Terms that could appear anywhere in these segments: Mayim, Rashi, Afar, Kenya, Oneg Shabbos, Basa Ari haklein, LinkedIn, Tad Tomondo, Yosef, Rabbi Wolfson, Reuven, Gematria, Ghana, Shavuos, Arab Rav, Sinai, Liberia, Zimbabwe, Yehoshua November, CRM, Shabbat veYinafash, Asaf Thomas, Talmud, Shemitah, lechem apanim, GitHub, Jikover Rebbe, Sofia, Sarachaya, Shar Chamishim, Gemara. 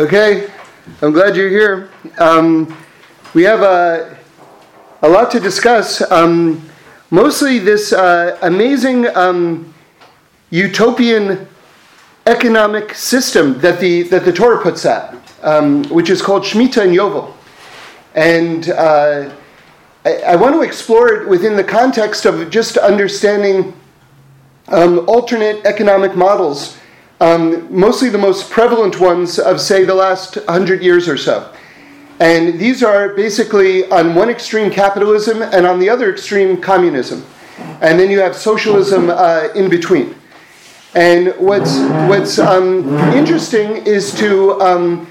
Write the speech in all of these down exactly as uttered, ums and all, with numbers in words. Okay, I'm glad you're here. Um, we have a a lot to discuss. Um, mostly this uh, amazing um, utopian economic system that the that the Torah puts out, um, which is called Shemitah and Yovel, and uh, I, I want to explore it within the context of just understanding um, alternate economic models. Um, mostly the most prevalent ones of, say, the last hundred years or so. And these are basically on one extreme capitalism and on the other extreme communism. And then you have socialism uh, in between. And what's what's um, interesting is to, um,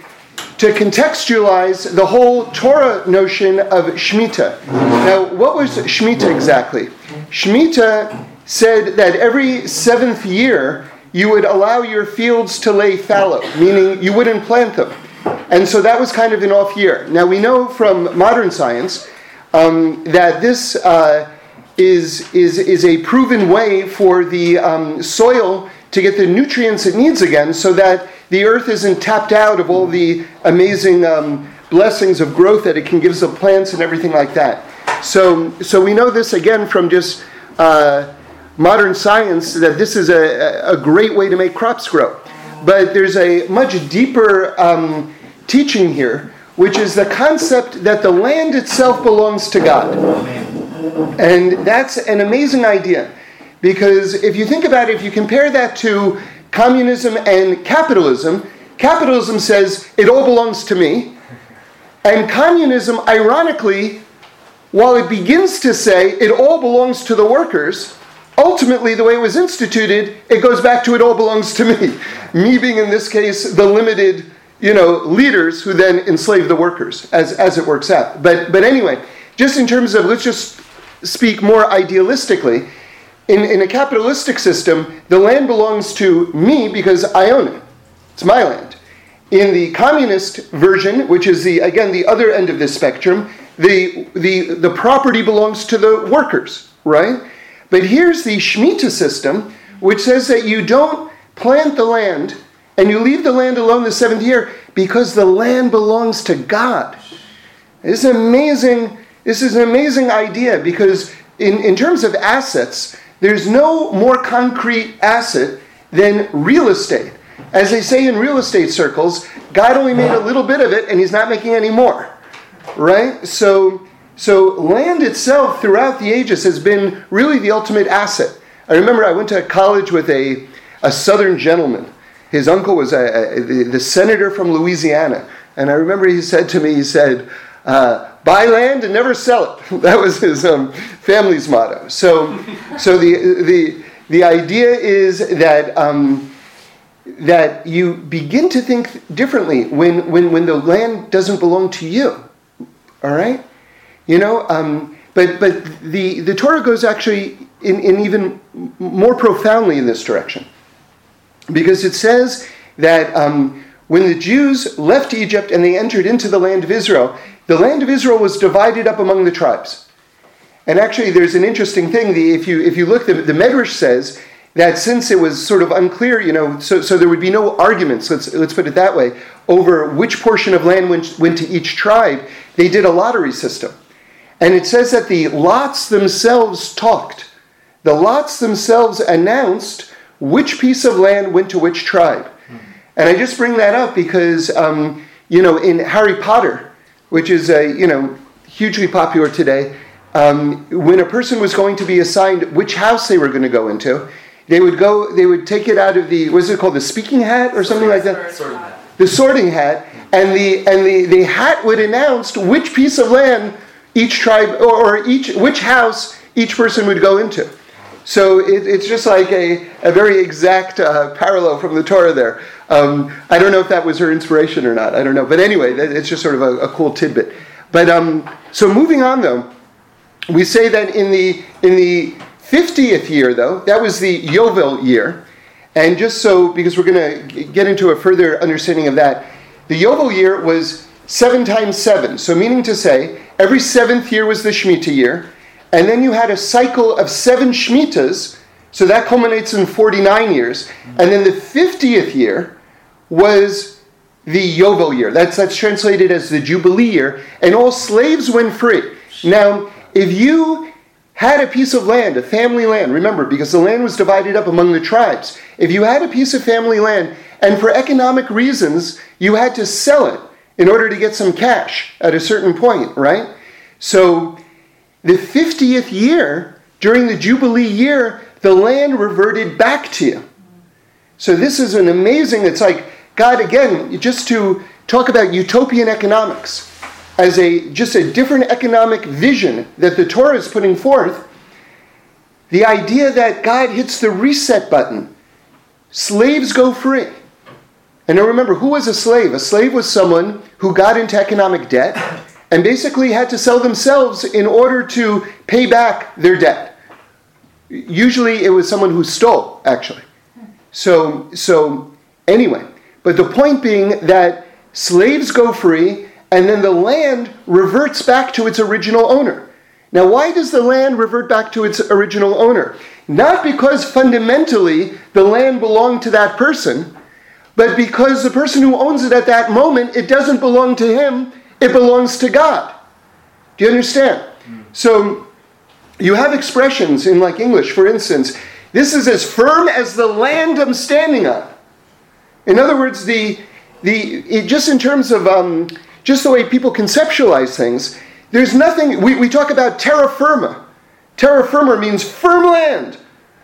to contextualize the whole Torah notion of Shemitah. Now, what was Shemitah exactly? Shemitah said that every seventh year you would allow your fields to lay fallow, meaning you wouldn't plant them. And so that was kind of an off year. Now we know from modern science um, that this uh, is, is, is a proven way for the um, soil to get the nutrients it needs again so that the earth isn't tapped out of all the amazing um, blessings of growth that it can give the plants and everything like that. So, so we know this again from just Uh, modern science, that this is a, a great way to make crops grow. But there's a much deeper um, teaching here, which is the concept that the land itself belongs to God. And that's an amazing idea, because if you think about it, if you compare that to communism and capitalism, capitalism says, it all belongs to me. And communism, ironically, while it begins to say, it all belongs to the workers, ultimately, the way it was instituted, it goes back to it all belongs to me. Me being, in this case, the limited, you know, leaders who then enslave the workers, as, as it works out. But but anyway, just in terms of, let's just speak more idealistically. In, in a capitalistic system, the land belongs to me because I own it. It's my land. In the communist version, which is, the again, the other end of this spectrum, the the the property belongs to the workers, right? But here's the Shemitah system, which says that you don't plant the land and you leave the land alone the seventh year because the land belongs to God. This is amazing. This is an amazing idea, because in, in terms of assets, there's no more concrete asset than real estate. As they say in real estate circles, God only made a little bit of it and he's not making any more, right? So... So land itself throughout the ages has been really the ultimate asset. I remember I went to college with a, a southern gentleman. His uncle was a, a, the, the senator from Louisiana. And I remember he said to me, he said, uh, buy land and never sell it. That was his um, family's motto. So so the the the idea is that um, that you begin to think differently when, when, when the land doesn't belong to you. All right? You know, um, but but the, the Torah goes actually in, in even more profoundly in this direction, because it says that um, when the Jews left Egypt and they entered into the land of Israel, the land of Israel was divided up among the tribes. And actually, there's an interesting thing. The, if you if you look, the, the Medrash says that since it was sort of unclear, you know, so so there would be no arguments. Let's let's put it that way, over which portion of land went went to each tribe. They did a lottery system. And it says that the lots themselves talked. The lots themselves announced which piece of land went to which tribe. Mm-hmm. And I just bring that up because, um, you know, in Harry Potter, which is, a, you know, hugely popular today, um, when a person was going to be assigned which house they were going to go into, they would go, they would take it out of the, what is it called, the speaking hat or something like that? Sorting hat. The sorting hat. And the and the, the hat would announce which piece of land each tribe, or each which house each person would go into. So it, it's just like a, a very exact uh, parallel from the Torah there. Um, I don't know if that was her inspiration or not. I don't know. But anyway, it's just sort of a, a cool tidbit. But um, so moving on, though, we say that in the in the fiftieth year, though, that was the Yovel year. And just so, because we're going to get into a further understanding of that, the Yovel year was seven times seven. So meaning to say, every seventh year was the Shemitah year. And then you had a cycle of seven Shemitahs. So that culminates in forty-nine years. And then the fiftieth year was the Yovel year. That's that's translated as the Jubilee year. And all slaves went free. Now, if you had a piece of land, a family land, remember, because the land was divided up among the tribes. If you had a piece of family land, and for economic reasons, you had to sell it in order to get some cash at a certain point, right? So, the fiftieth year, during the Jubilee year, the land reverted back to you. So this is an amazing, it's like, God, again, just to talk about utopian economics, as a just a different economic vision that the Torah is putting forth, the idea that God hits the reset button. Slaves go free. And now remember, who was a slave? A slave was someone who got into economic debt and basically had to sell themselves in order to pay back their debt. Usually it was someone who stole, actually. So, so anyway, but the point being that slaves go free, and then the land reverts back to its original owner. Now, why does the land revert back to its original owner? Not because fundamentally the land belonged to that person, but because the person who owns it at that moment, it doesn't belong to him, it belongs to God. Do you understand? So, you have expressions in like English, for instance, this is as firm as the land I'm standing on. In other words, the the it, just in terms of um, just the way people conceptualize things, there's nothing, we, we talk about terra firma. Terra firma means firm land,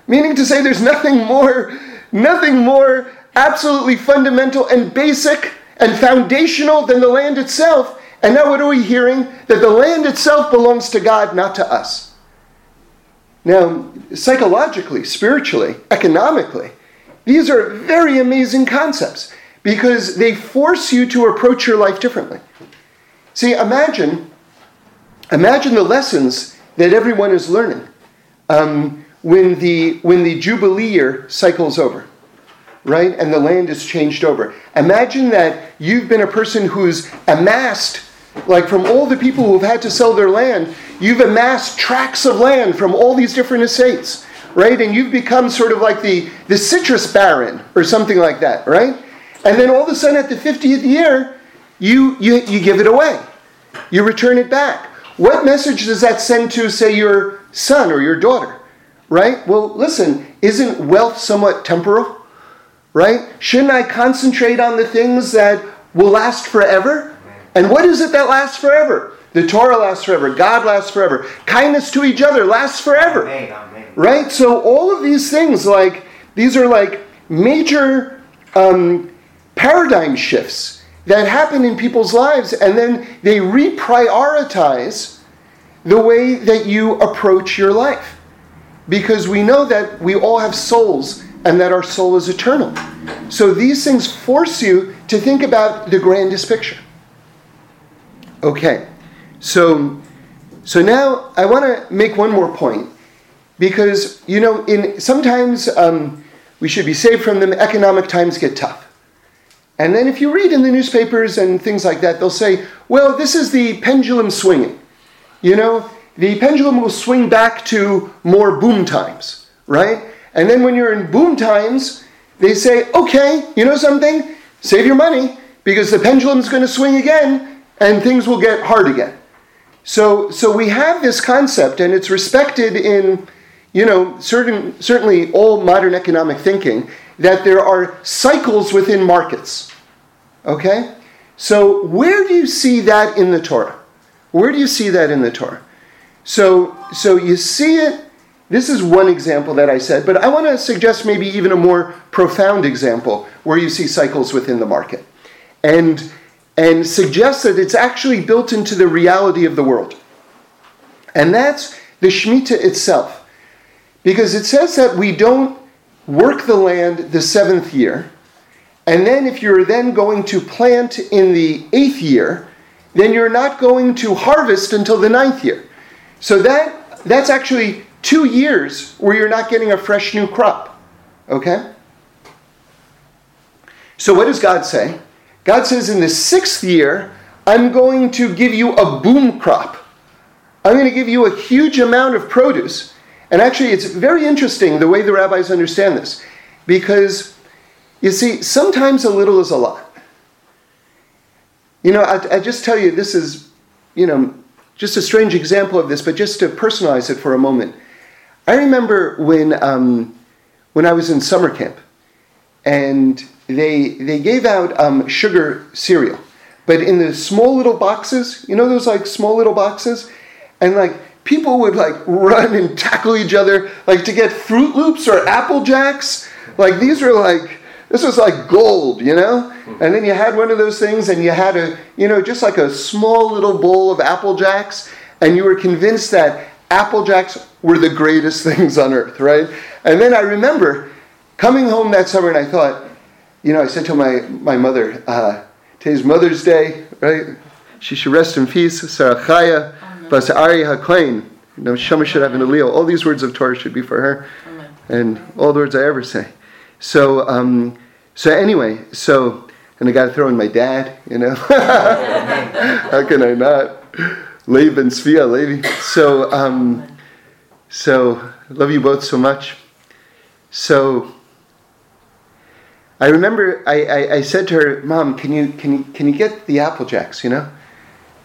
meaning to say there's nothing more, nothing more absolutely fundamental and basic and foundational than the land itself. And now what are we hearing? That the land itself belongs to God, not to us. Now, psychologically, spiritually, economically, these are very amazing concepts because they force you to approach your life differently. See, imagine, imagine the lessons that everyone is learning um, when the when the Jubilee year cycles over, right? And the land is changed over. Imagine that you've been a person who's amassed, like from all the people who've had to sell their land, you've amassed tracts of land from all these different estates, right? And you've become sort of like the, the citrus baron or something like that, right? And then all of a sudden at the fiftieth year, you, you you give it away. You return it back. What message does that send to, say, your son or your daughter, right? Well, listen, isn't wealth somewhat temporal, right? Shouldn't I concentrate on the things that will last forever? And what is it that lasts forever? The Torah lasts forever. God lasts forever. Kindness to each other lasts forever. Amen, amen. Right? So all of these things, like these are like major um, paradigm shifts that happen in people's lives, and then they reprioritize the way that you approach your life. Because we know that we all have souls and that our soul is eternal. So these things force you to think about the grandest picture. Okay. So, so now I want to make one more point, because you know, in sometimes um, we should be saved from them. Economic times get tough, and then if you read in the newspapers and things like that, they'll say, "Well, this is the pendulum swinging." You know, the pendulum will swing back to more boom times, right? And then when you're in boom times, they say, "Okay, you know something? Save your money because the pendulum's going to swing again, and things will get hard again." So so we have this concept, and it's respected in, you know, certain certainly all modern economic thinking, that there are cycles within markets. Okay? So where do you see that in the Torah? Where do you see that in the Torah? So so you see it, this is one example that I said, but I want to suggest maybe even a more profound example where you see cycles within the market. And And suggests that it's actually built into the reality of the world. And that's the Shemitah itself. Because it says that we don't work the land the seventh year. And then if you're then going to plant in the eighth year, then you're not going to harvest until the ninth year. So that that's actually two years where you're not getting a fresh new crop. Okay? So what does God say? God says in the sixth year, I'm going to give you a boom crop. I'm going to give you a huge amount of produce. And actually, it's very interesting the way the rabbis understand this. Because, you see, sometimes a little is a lot. You know, I, I just tell you, this is, you know, just a strange example of this, but just to personalize it for a moment. I remember when um, when I was in summer camp, and they they gave out um, sugar cereal, but in the small little boxes, you know, those like small little boxes, and like people would like run and tackle each other, like to get Fruit Loops or Apple Jacks. Like these were like, this was like gold, you know? And then you had one of those things and you had a, you know, just like a small little bowl of Apple Jacks, and you were convinced that Apple Jacks were the greatest things on earth, right? And then I remember coming home that summer and I thought, you know, I said to my, my mother, uh, today's Mother's Day, right? She should rest in peace. Sarachaya, Basa Ari haklein, neshama should have an Aleo. All these words of Torah should be for her. Amen. And all the words I ever say. So, um, so anyway, so, and I got to throw in my dad, you know. How can I not? Levi and Sofia, Levi. So, um, so, love you both so much. So, I remember I, I, I said to her, Mom, can you can you, can you get the Apple Jacks, you know?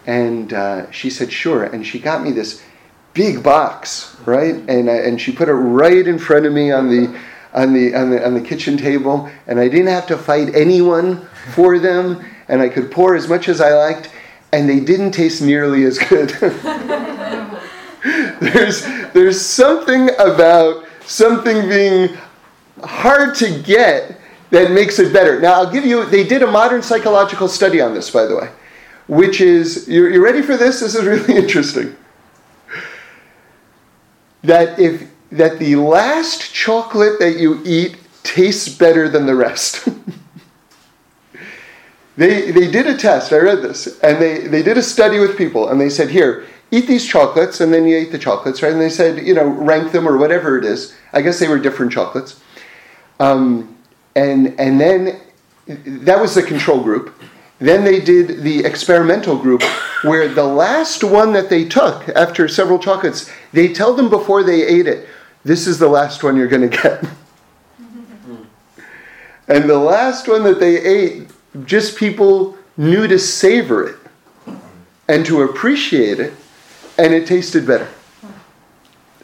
And uh, she said, sure. And she got me this big box, right? And I, and she put it right in front of me on the on the on the on the kitchen table, and I didn't have to fight anyone for them, and I could pour as much as I liked, and they didn't taste nearly as good. there's there's something about something being hard to get that makes it better. Now I'll give you, they did a modern psychological study on this, by the way, which is, you're, you're ready for this? This is really interesting. That if that the last chocolate that you eat tastes better than the rest. they they did a test, I read this, and they, they did a study with people, and they said, here, eat these chocolates, and then you ate the chocolates, right? And they said, you know, rank them or whatever it is. I guess they were different chocolates. Um, and and then, that was the control group. Then they did the experimental group, where the last one that they took after several chocolates, they tell them before they ate it, this is the last one you're going to get. And the last one that they ate, just people knew to savor it and to appreciate it, and it tasted better.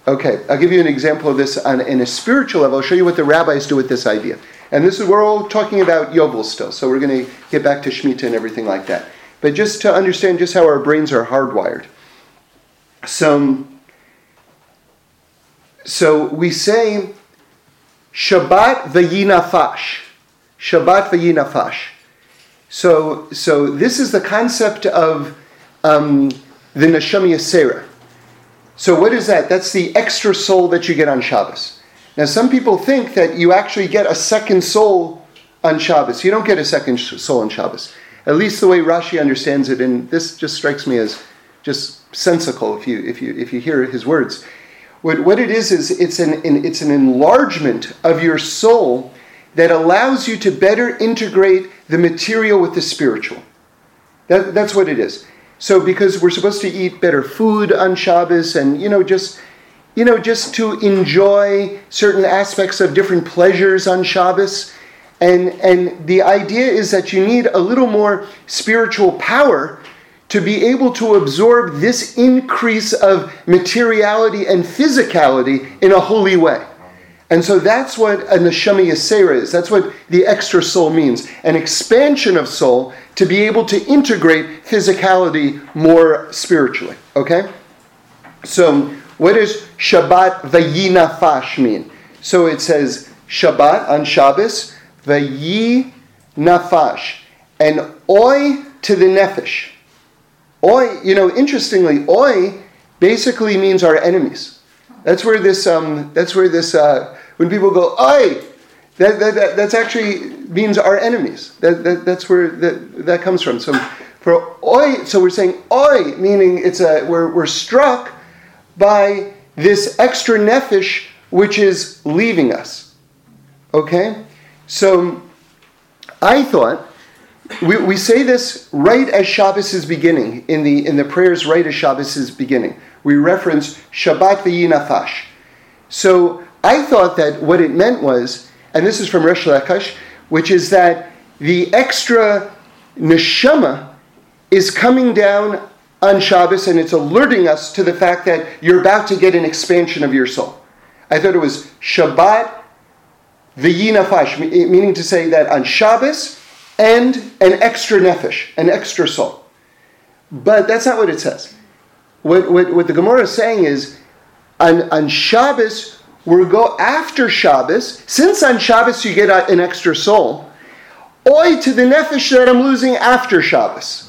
Okay, I'll give you an example of this on, in a spiritual level. I'll show you what the rabbis do with this idea. And this is, we're all talking about Yovel still, so we're going to get back to Shemitah and everything like that. But just to understand just how our brains are hardwired. So, so we say, Shabbat veYinafash. Shabbat veYinafash. So, so this is the concept of um, the Neshamah Yeseirah. So what is that? That's the extra soul that you get on Shabbos. Now, some people think that you actually get a second soul on Shabbos. You don't get a second soul on Shabbos. At least the way Rashi understands it, and this just strikes me as just sensical if you if you if you hear his words. What what it is is it's an, an it's an enlargement of your soul that allows you to better integrate the material with the spiritual. That that's what it is. So because we're supposed to eat better food on Shabbos, and you know just You know, just to enjoy certain aspects of different pleasures on Shabbos. And and the idea is that you need a little more spiritual power to be able to absorb this increase of materiality and physicality in a holy way. And so that's what a Neshamah Yeseirah is. That's what the extra soul means. An expansion of soul to be able to integrate physicality more spiritually. Okay? So, what does Shabbat veYinafash mean? So it says Shabbat on Shabbos veYinafash, and oi to the nefesh. Oi, you know, interestingly, oi basically means our enemies. That's where this. Um, that's where this. Uh, when people go oi, that that, that that's actually means our enemies. That, that that's where that that comes from. So for oi, so we're saying oi, meaning it's a we're we're struck by this extra nefesh which is leaving us. Okay? So, I thought, we, we say this right as Shabbos is beginning, in the in the prayers right as Shabbos is beginning. We reference Shabbat veYinafash. So, I thought that what it meant was, and this is from Resh Lakish, which is that the extra neshama is coming down on Shabbos, and it's alerting us to the fact that you're about to get an expansion of your soul. I thought it was Shabbat veYinafash, meaning to say that on Shabbos, and an extra nefesh, an extra soul. But that's not what it says. What, what, what the Gemara is saying is, on, on Shabbos, we'll go after Shabbos. Since on Shabbos you get an extra soul, oy to the nefesh that I'm losing after Shabbos.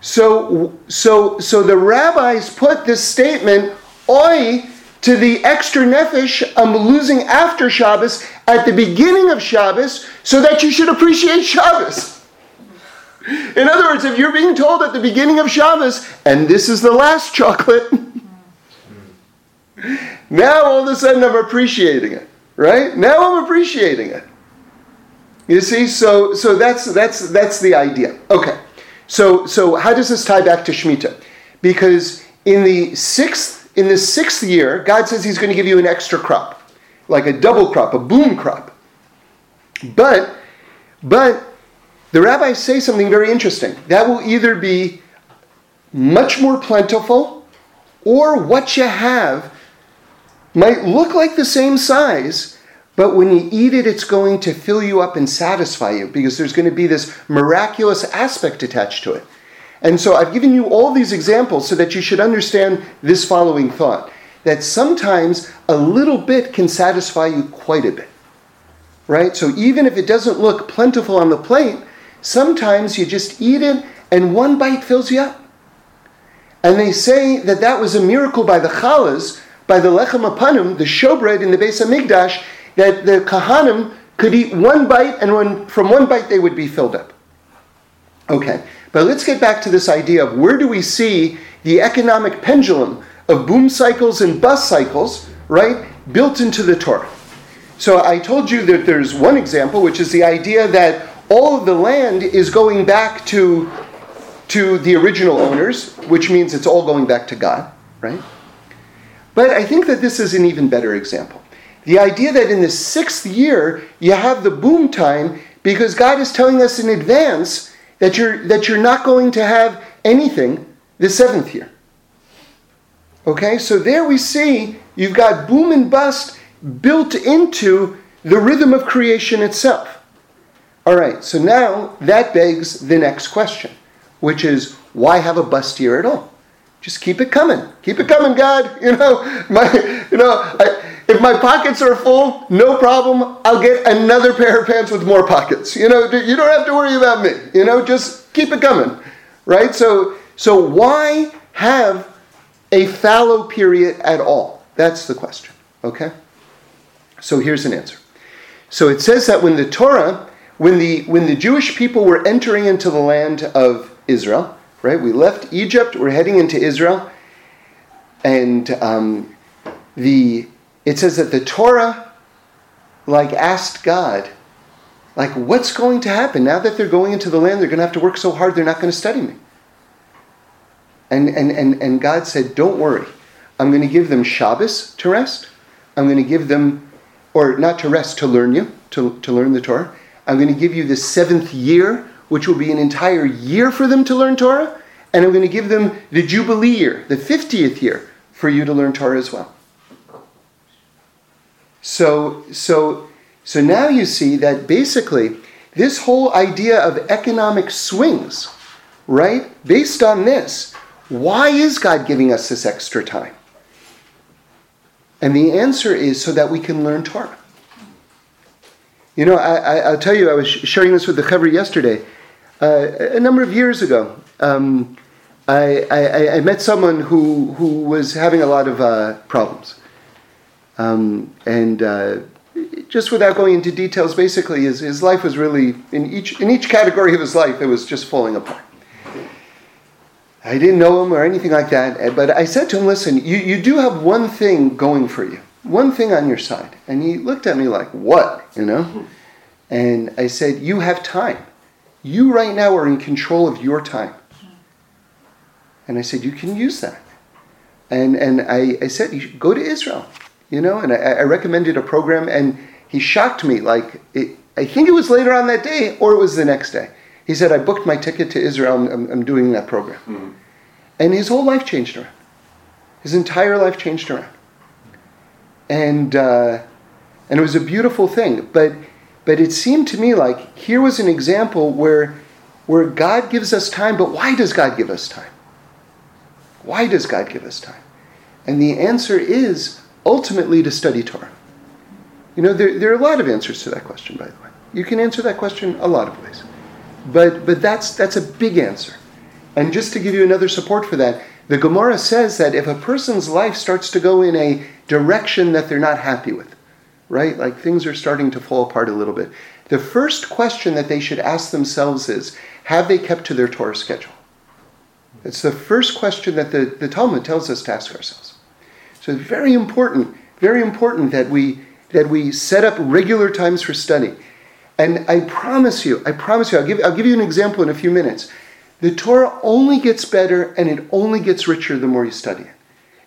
So, so, so the rabbis put this statement, oy to the extra nefesh I'm losing after Shabbos, at the beginning of Shabbos, so that you should appreciate Shabbos. In other words, if you're being told at the beginning of Shabbos, and this is the last chocolate, now all of a sudden I'm appreciating it, right? Now I'm appreciating it. You see, so so that's that's that's the idea. Okay, so so how does this tie back to Shemitah? Because in the sixth in the sixth year, God says He's going to give you an extra crop, like a double crop, a boom crop. But but the rabbis say something very interesting. That will either be much more plentiful, or what you have might look like the same size, but when you eat it, it's going to fill you up and satisfy you, because there's going to be this miraculous aspect attached to it. And so I've given you all these examples so that you should understand this following thought, that sometimes a little bit can satisfy you quite a bit, right? So even if it doesn't look plentiful on the plate, sometimes you just eat it and one bite fills you up. And they say that that was a miracle by the challahs, by the lechem apanim, the showbread in the Beis Hamikdash, that the kahanim could eat one bite, and when, from one bite they would be filled up. Okay, but let's get back to this idea of where do we see the economic pendulum of boom cycles and bust cycles, right, built into the Torah. So I told you that there's one example, which is the idea that all of the land is going back to to the original owners, which means it's all going back to God, right? But I think that this is an even better example. The idea that in the sixth year, you have the boom time, because God is telling us in advance that you're that you're not going to have anything the seventh year. Okay, so there we see you've got boom and bust built into the rhythm of creation itself. All right, so now that begs the next question, which is, why have a bust year at all? Just keep it coming. Keep it coming, God. You know, my, you know, I, if my pockets are full, no problem. I'll get another pair of pants with more pockets. You know, you don't have to worry about me. You know, just keep it coming, right? So, so why have a fallow period at all? That's the question. Okay. So here's an answer. So it says that when the Torah, when the when the Jewish people were entering into the land of Israel, right? We left Egypt, we're heading into Israel, and um, the it says that the Torah, like, asked God, like, what's going to happen now that they're going into the land? They're going to have to work so hard, they're not going to study me. And and and and God said, don't worry, I'm going to give them Shabbos to rest. I'm going to give them, or not to rest, to learn you, to to learn the Torah. I'm going to give you the seventh year, which will be an entire year for them to learn Torah, and I'm going to give them the Jubilee year, the fiftieth year, for you to learn Torah as well. So, so, so now you see that basically this whole idea of economic swings, right? Based on this, why is God giving us this extra time? And the answer is so that we can learn Torah. You know, I, I, I'll tell you, I was sharing this with the Gevurah yesterday. Uh, a number of years ago, um, I, I, I met someone who, who was having a lot of uh, problems. Um, and uh, just without going into details, basically, his, his life was really, in each in each category of his life, it was just falling apart. I didn't know him or anything like that, but I said to him, listen, you, you do have one thing going for you, one thing on your side. And he looked at me like, what, you know? And I said, you have time. You right now are in control of your time. And I said, you can use that. And and I, I said, you should go to Israel, you know, and I, I recommended a program, and he shocked me. Like, it, I think it was later on that day, or it was the next day. He said, I booked my ticket to Israel, and I'm, I'm doing that program. Mm-hmm. And his whole life changed around. His entire life changed around. And uh, and it was a beautiful thing. But but it seemed to me like here was an example where where God gives us time, but why does God give us time? Why does God give us time? And the answer is ultimately to study Torah. You know, there, there are a lot of answers to that question, by the way. You can answer that question a lot of ways. But but that's that's a big answer. And just to give you another support for that, the Gemara says that if a person's life starts to go in a direction that they're not happy with, right? Like things are starting to fall apart a little bit. The first question that they should ask themselves is, have they kept to their Torah schedule? It's the first question that the, the Talmud tells us to ask ourselves. So it's very important, very important that we that we set up regular times for study. And I promise you, I promise you, I'll give, I'll give you an example in a few minutes. The Torah only gets better and it only gets richer the more you study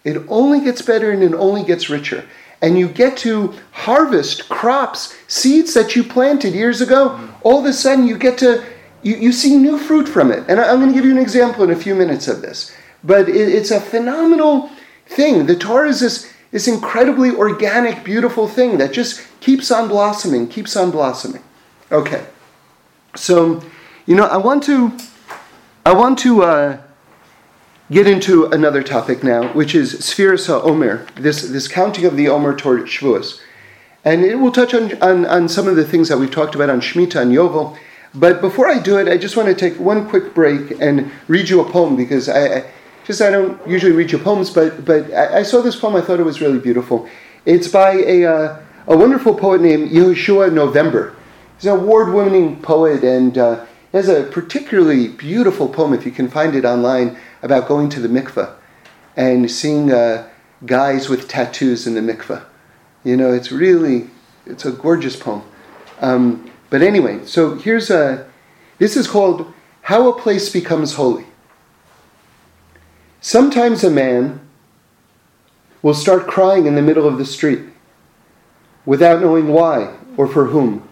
it. It only gets better and it only gets richer. And you get to harvest crops, seeds that you planted years ago. All of a sudden you get to, you, you see new fruit from it. And I, I'm going to give you an example in a few minutes of this. But it, it's a phenomenal thing. The Torah is this, this incredibly organic, beautiful thing that just keeps on blossoming, keeps on blossoming. Okay, so, you know, I want to, I want to uh, get into another topic now, which is Sphirot HaOmer, this this counting of the Omer toward Shavuos. And it will touch on, on, on some of the things that we've talked about on Shemitah and Yovel. But before I do it, I just want to take one quick break and read you a poem, because I, I just, I don't usually read you poems, but, but I, I saw this poem, I thought it was really beautiful. It's by a, uh, a wonderful poet named Yehoshua November. He's an award-winning poet, and uh, he has a particularly beautiful poem, if you can find it online, about going to the mikveh and seeing uh, guys with tattoos in the mikveh. You know, it's really, it's a gorgeous poem. Um, but anyway, so here's a, this is called How a Place Becomes Holy. Sometimes a man will start crying in the middle of the street without knowing why or for whom.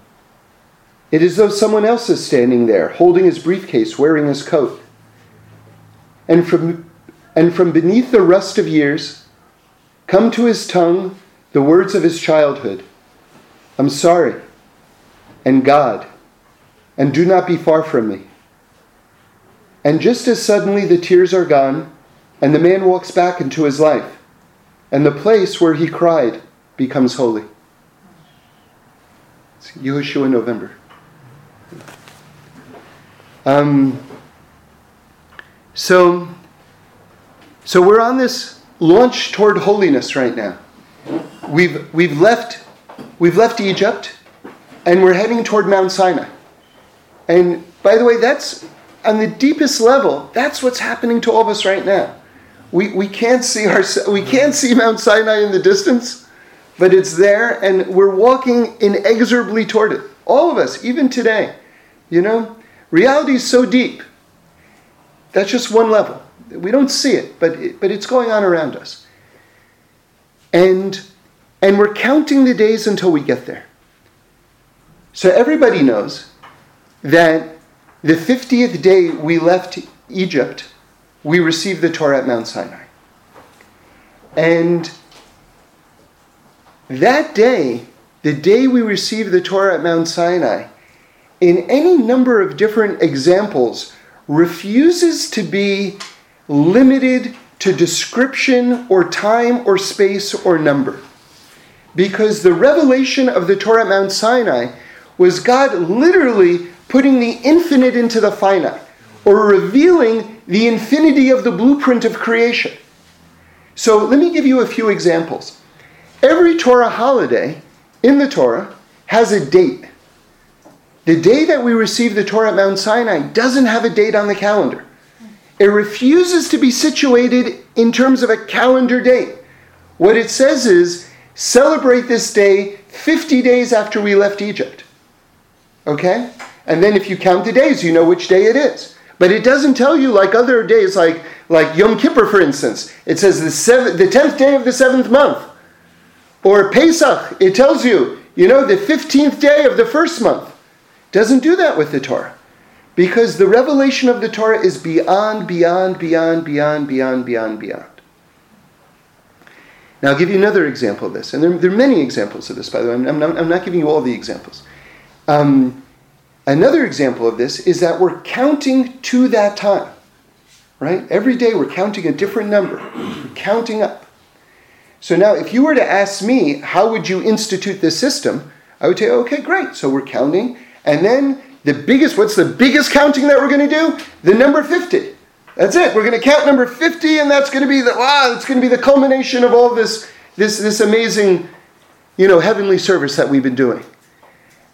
It is as though someone else is standing there, holding his briefcase, wearing his coat. And from, and from beneath the rust of years, come to his tongue the words of his childhood. I'm sorry, and God, and do not be far from me. And just as suddenly the tears are gone, and the man walks back into his life, and the place where he cried becomes holy. It's Yehoshua November. Um, so, so we're on this launch toward holiness right now. We've we've left we've left Egypt, and we're heading toward Mount Sinai. And by the way, that's on the deepest level. That's what's happening to all of us right now. We we can't see our we can't see Mount Sinai in the distance, but it's there, and we're walking inexorably toward it. All of us, even today. You know, reality is so deep. That's just one level. We don't see it, but it, but it's going on around us. And and we're counting the days until we get there. So everybody knows that the fiftieth day we left Egypt, we received the Torah at Mount Sinai. And that day, the day we received the Torah at Mount Sinai, in any number of different examples, refuses to be limited to description or time or space or number. Because the revelation of the Torah at Mount Sinai was God literally putting the infinite into the finite, or revealing the infinity of the blueprint of creation. So let me give you a few examples. Every Torah holiday in the Torah has a date. The day that we receive the Torah at Mount Sinai doesn't have a date on the calendar. It refuses to be situated in terms of a calendar date. What it says is, celebrate this day fifty days after we left Egypt. Okay? And then if you count the days, you know which day it is. But it doesn't tell you, like other days, like, like Yom Kippur, for instance. It says the seventh, the tenth day of the seventh month. Or Pesach, it tells you, you know, the fifteenth day of the first month. Doesn't do that with the Torah. Because the revelation of the Torah is beyond, beyond, beyond, beyond, beyond, beyond, beyond. Now, I'll give you another example of this. And there, there are many examples of this, by the way. I'm, I'm, not, I'm not giving you all the examples. Um, another example of this is that we're counting to that time. Right? Every day we're counting a different number. We're counting up. So now, if you were to ask me, how would you institute this system? I would say, okay, great. So we're counting. And then... The biggest, what's the biggest counting that we're going to do? The number fifty. That's it. We're going to count number fifty, and that's going to be the wow. That's going to be the culmination of all this, this, this amazing, you know, heavenly service that we've been doing.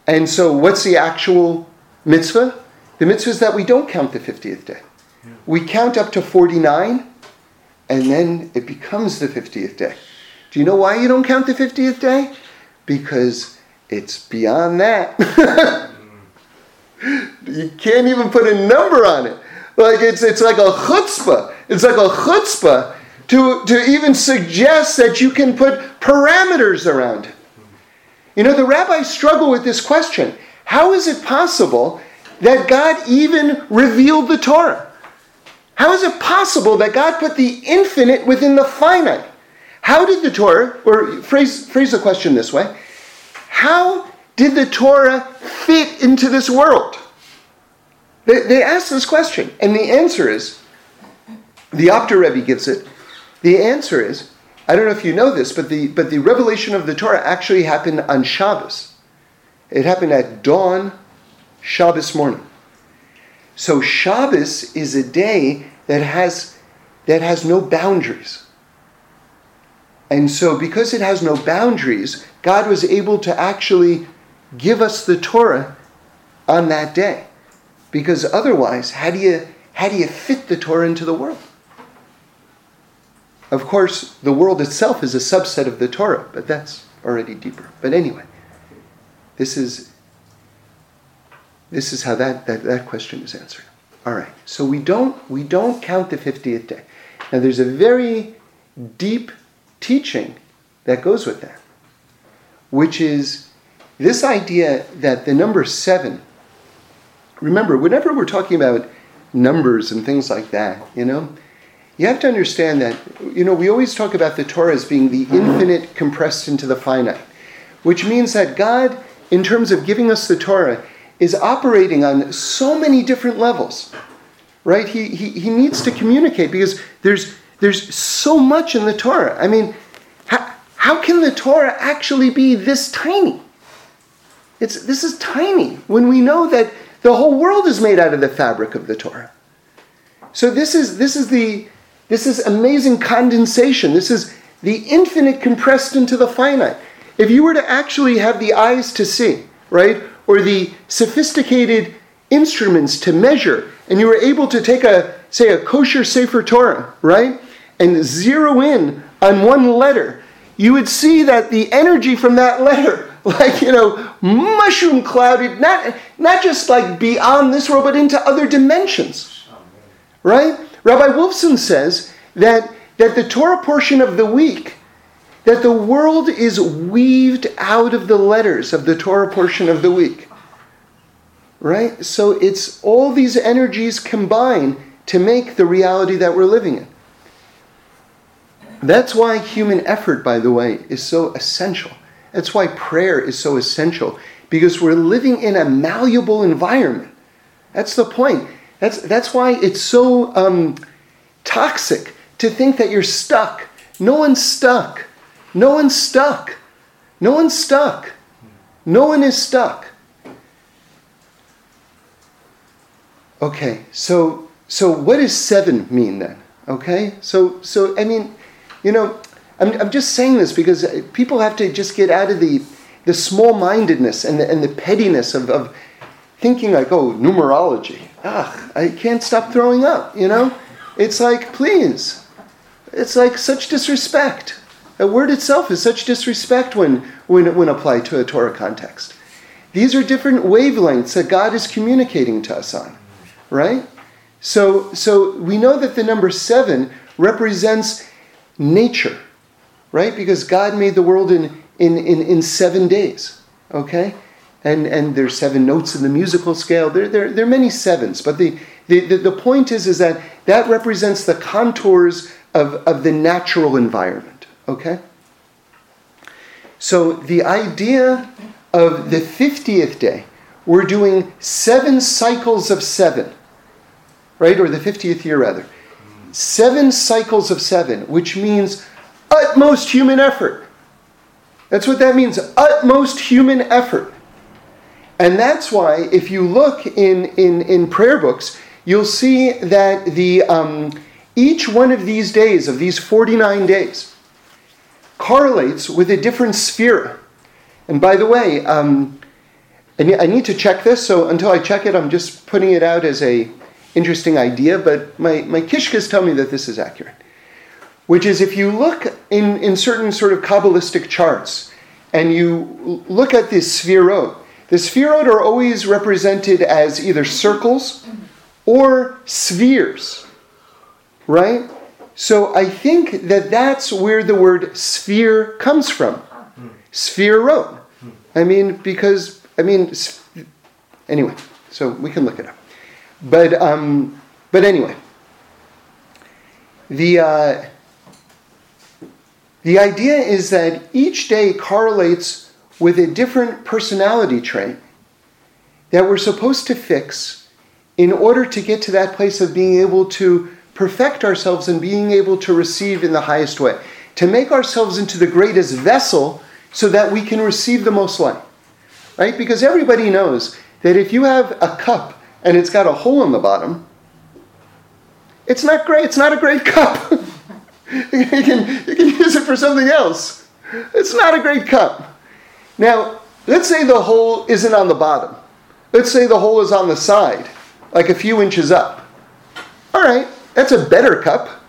And so, what's the actual mitzvah? The mitzvah is that we don't count the fiftieth day. We count up to forty-nine, and then it becomes the fiftieth day. Do you know why you don't count the fiftieth day? Because it's beyond that. You can't even put a number on it. Like it's it's like a chutzpah. It's like a chutzpah to, to even suggest that you can put parameters around it. You know, the rabbis struggle with this question. How is it possible that God even revealed the Torah? How is it possible that God put the infinite within the finite? How did the Torah, or phrase phrase the question this way, how did the Torah fit into this world? They, they ask this question, and the answer is, the Opter Rebbe gives it. The answer is, I don't know if you know this, but the but the revelation of the Torah actually happened on Shabbos. It happened at dawn, Shabbos morning. So Shabbos is a day that has that has no boundaries. And so because it has no boundaries, God was able to actually give us the Torah on that day, because otherwise, how do you how do you fit the Torah into the world? Of course, the world itself is a subset of the Torah, but that's already deeper. But anyway, this is this is how that that, that question is answered. All right. So we don't we don't count the fiftieth day. Now, there's a very deep teaching that goes with that, which is this idea that the number seven, remember, whenever we're talking about numbers and things like that, you know, you have to understand that, you know, we always talk about the Torah as being the infinite compressed into the finite, which means that God, in terms of giving us the Torah, is operating on so many different levels, right? He he, he needs to communicate because there's there's so much in the Torah. I mean, how, how can the Torah actually be this tiny? It's, this is tiny when we know that the whole world is made out of the fabric of the Torah. So this is this is the this is amazing condensation. This is the infinite compressed into the finite. If you were to actually have the eyes to see, right, or the sophisticated instruments to measure, and you were able to take a say a kosher Sefer Torah, right, and zero in on one letter, you would see that the energy from that letter, like, you know, mushroom clouded, not not just like beyond this world, but into other dimensions, right? Rabbi Wolfson says that, that the Torah portion of the week, that the world is weaved out of the letters of the Torah portion of the week, right? So it's all these energies combine to make the reality that we're living in. That's why human effort, by the way, is so essential. That's why prayer is so essential, because we're living in a malleable environment. That's the point. That's that's why it's so um, toxic to think that you're stuck. No one's stuck. No one's stuck. No one's stuck. No one is stuck. Okay, so so what does seven mean then? Okay, so so I mean, you know. I'm, I'm just saying this because people have to just get out of the the small-mindedness and the, and the pettiness of, of thinking like, oh, numerology. Ugh, I can't stop throwing up, you know? It's like, please. It's like such disrespect. The word itself is such disrespect when, when, when applied to a Torah context. These are different wavelengths that God is communicating to us on, right? So, so we know that the number seven represents nature, right? Because God made the world in, in, in, in seven days, okay? and and there's seven notes in the musical scale. There there there are many sevens, but the the the, the point is is that that represents the contours of of the natural environment. Okay. So the idea of the fiftieth day, we're doing seven cycles of seven, right? Or the fiftieth year, rather. Seven cycles of seven, which means utmost human effort. That's what that means, utmost human effort. And that's why if you look in, in, in prayer books, you'll see that the um, each one of these days, of these forty-nine days, correlates with a different sphira. And by the way, um, I, I need to check this, so until I check it, I'm just putting it out as a interesting idea, but my, my kishkas tell me that this is accurate. Which is, if you look in, in certain sort of Kabbalistic charts, and you look at the Sphirot, the Sphirot are always represented as either circles or spheres, right? So I think that that's where the word sphere comes from. Sphirot. I mean, because, I mean, anyway, so we can look it up. But um, but anyway, the uh, the idea is that each day correlates with a different personality trait that we're supposed to fix in order to get to that place of being able to perfect ourselves and being able to receive in the highest way, to make ourselves into the greatest vessel so that we can receive the most light, right? Because everybody knows that if you have a cup and it's got a hole in the bottom, it's not great. It's not a great cup. you, can, you can use it for something else. It's not a great cup. Now, let's say the hole isn't on the bottom. Let's say the hole is on the side, like a few inches up. All right, that's a better cup,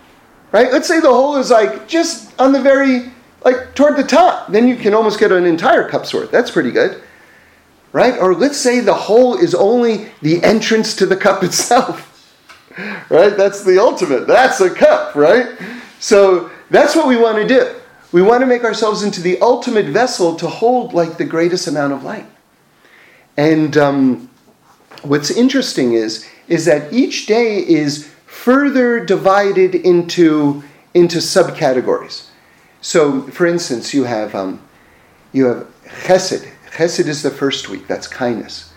right? Let's say the hole is like just on the very, like toward the top. Then you can almost get an entire cup's worth. That's pretty good. Right? Or let's say the hole is only the entrance to the cup itself. Right? That's the ultimate. That's a cup, right? So that's what we want to do. We want to make ourselves into the ultimate vessel to hold like the greatest amount of light. And um, what's interesting is, is that each day is further divided into, into subcategories. So, for instance, you have um, you have Chesed. Chesed is the first week, that's kindness.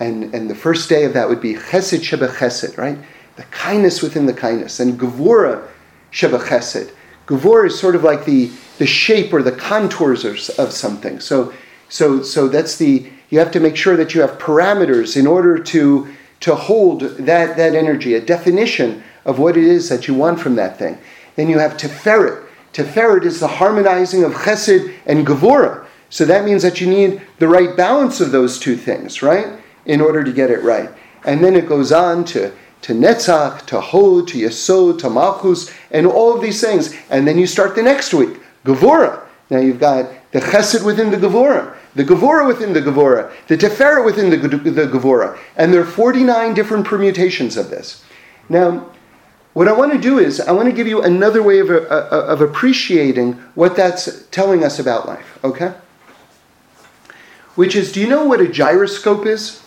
And and the first day of that would be Chesed Sheba Chesed, right? The kindness within the kindness. And Gevurah Sheba Chesed. Gevurah is sort of like the, the shape or the contours of, of something. So so so that's the, you have to make sure that you have parameters in order to to hold that, that energy, a definition of what it is that you want from that thing. Then you have Tiferet. Tiferet is the harmonizing of Chesed and Gevurah. So that means that you need the right balance of those two things, right? In order to get it right. And then it goes on to, to Netzach, to Hod, to Yesod, to Malchus, and all of these things. And then you start the next week, Gevurah. Now you've got the Chesed within the Gevurah, the Gevurah within the Gevurah, the Tiferet within the, the Gevurah. And there are forty-nine different permutations of this. Now, what I want to do is, I want to give you another way of, uh, of appreciating what that's telling us about life, okay? Which is, do you know what a gyroscope is?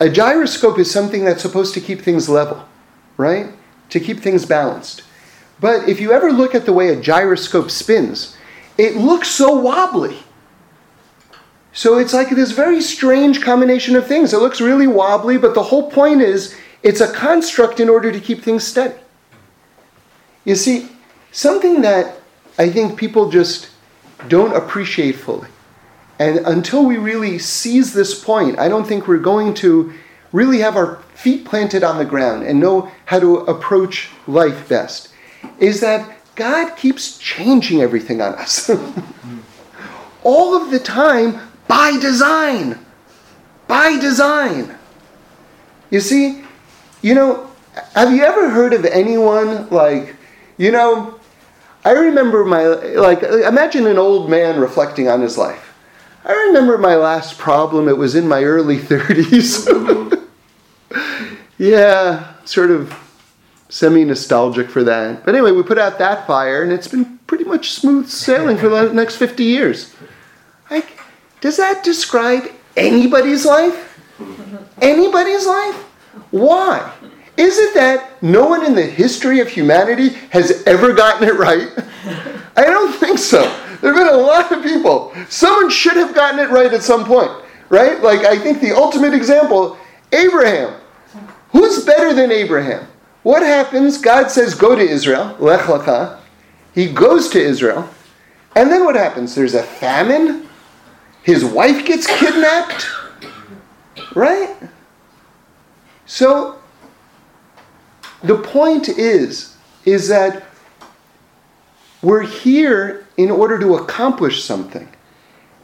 A gyroscope is something that's supposed to keep things level, right? To keep things balanced. But if you ever look at the way a gyroscope spins, it looks so wobbly. So it's like this very strange combination of things. It looks really wobbly, but the whole point is, it's a construct in order to keep things steady. You see, something that I think people just don't appreciate fully, and until we really seize this point, I don't think we're going to really have our feet planted on the ground and know how to approach life best, is that God keeps changing everything on us. All of the time, by design. By design. You see, you know, have you ever heard of anyone like, you know, I remember my, like, imagine an old man reflecting on his life. I remember my last problem, it was in my early thirties. Yeah, sort of semi-nostalgic for that. But anyway, we put out that fire, and it's been pretty much smooth sailing for the next fifty years. Like, does that describe anybody's life? Anybody's life? Why? Is it that no one in the history of humanity has ever gotten it right? I don't think so. There have been a lot of people. Someone should have gotten it right at some point, right? Like, I think the ultimate example, Abraham. Who's better than Abraham? What happens? God says, go to Israel, lech lecha. He goes to Israel. And then what happens? There's a famine. His wife gets kidnapped, right? So the point is, is that we're here in order to accomplish something.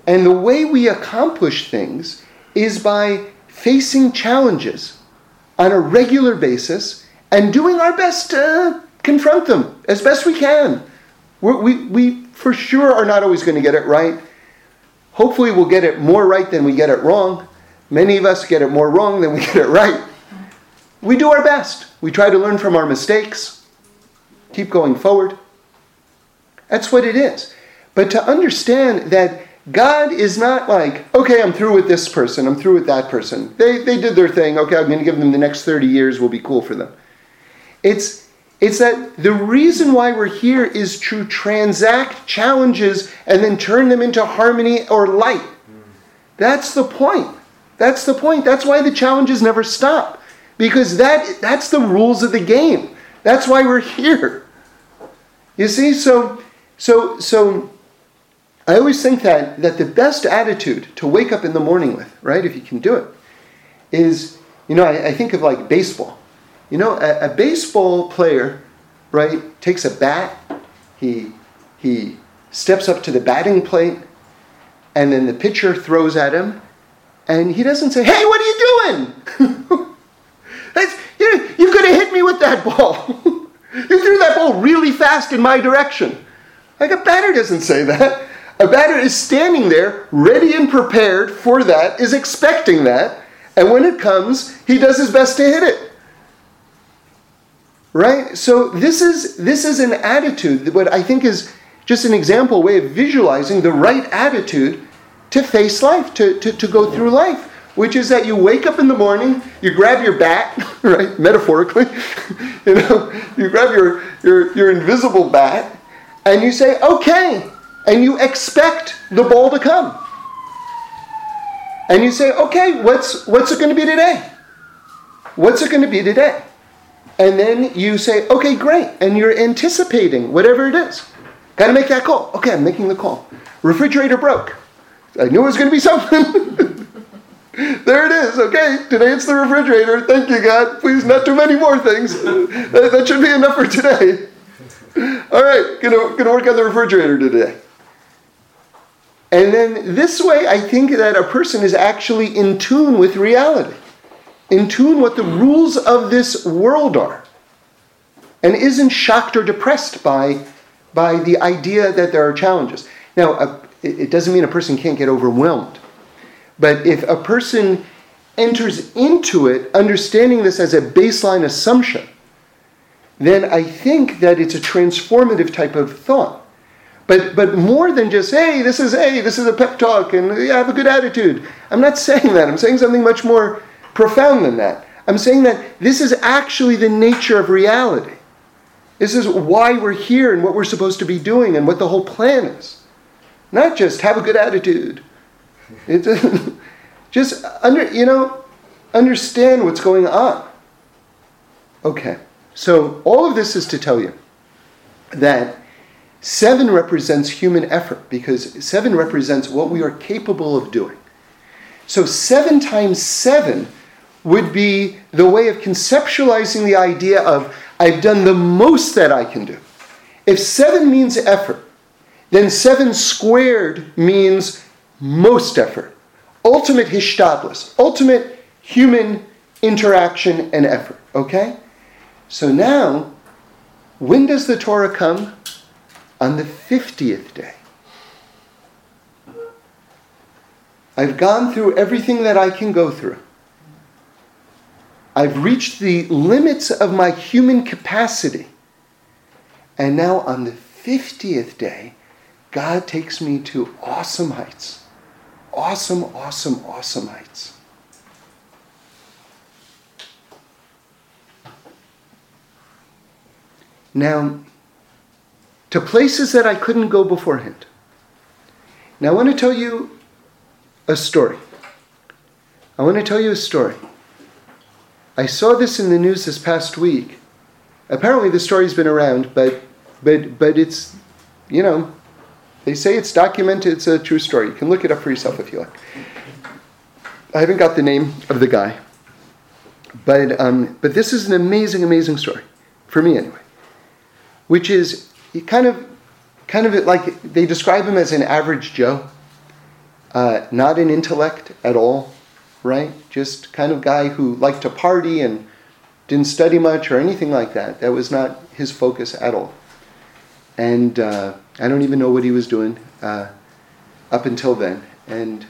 And the way we accomplish things is by facing challenges on a regular basis and doing our best to confront them as best we can. We're, we, we for sure are not always going to get it right. Hopefully we'll get it more right than we get it wrong. Many of us get it more wrong than we get it right. We do our best. We try to learn from our mistakes. Keep going forward. That's what it is. But to understand that God is not like, okay, I'm through with this person, I'm through with that person. They they did their thing, okay, I'm going to give them the next thirty years, we'll be cool for them. It's, it's that the reason why we're here is to transact challenges and then turn them into harmony or light. That's the point. That's the point. That's why the challenges never stop. Because that that's the rules of the game. That's why we're here. You see, so so so I always think that that the best attitude to wake up in the morning with, right, if you can do it, is, you know, I, I think of like baseball. You know, a, a baseball player, right, takes a bat, he he steps up to the batting plate, and then the pitcher throws at him, and he doesn't say, "Hey, what are you doing?" That's, you know, you've got to hit me with that ball. You threw that ball really fast in my direction. Like, a batter doesn't say that. A batter is standing there, ready and prepared for that, is expecting that, and when it comes, he does his best to hit it. Right? So this is this is an attitude, what I think is just an example way of visualizing the right attitude to face life, to, to, to go through life. Which is that you wake up in the morning, you grab your bat, right, metaphorically, you know, you grab your, your, your invisible bat, and you say, okay, and you expect the ball to come. And you say, okay, what's what's it going to be today? What's it going to be today? And then you say, okay, great, and you're anticipating whatever it is. Got to make that call. Okay, I'm making the call. Refrigerator broke. I knew it was going to be something. There it is. Okay, today it's the refrigerator. Thank you, God. Please, not too many more things. That, that should be enough for today. All right, gonna gonna work on the refrigerator today. And then this way, I think that a person is actually in tune with reality, in tune what the rules of this world are, and isn't shocked or depressed by by the idea that there are challenges. Now, a, it doesn't mean a person can't get overwhelmed. But if a person enters into it understanding this as a baseline assumption, then I think that it's a transformative type of thought. But but more than just, hey, this is hey, this is a pep talk and yeah, have a good attitude. I'm not saying that. I'm saying something much more profound than that. I'm saying that this is actually the nature of reality. This is why we're here and what we're supposed to be doing and what the whole plan is. Not just have a good attitude. It's uh, just under you know understand what's going on. Okay, so all of this is to tell you that seven represents human effort because seven represents what we are capable of doing. So seven times seven would be the way of conceptualizing the idea of I've done the most that I can do. If seven means effort, then seven squared means most effort, ultimate hishtadlus, ultimate human interaction and effort, okay? So now, when does the Torah come? On the fiftieth day. I've gone through everything that I can go through. I've reached the limits of my human capacity. And now on the fiftieth day, God takes me to awesome heights. awesome, awesome, awesome heights. Now, to places that I couldn't go beforehand. Now, I want to tell you a story. I want to tell you a story. I saw this in the news this past week. Apparently, the story's been around, but but but it's, you know, they say it's documented. It's a true story. You can look it up for yourself if you like. I haven't got the name of the guy, but um, but this is an amazing, amazing story for me anyway. Which is, he kind of, kind of like they describe him as an average Joe, uh, not an intellect at all, right? Just kind of guy who liked to party and didn't study much or anything like that. That was not his focus at all. And uh, I don't even know what he was doing uh, up until then. And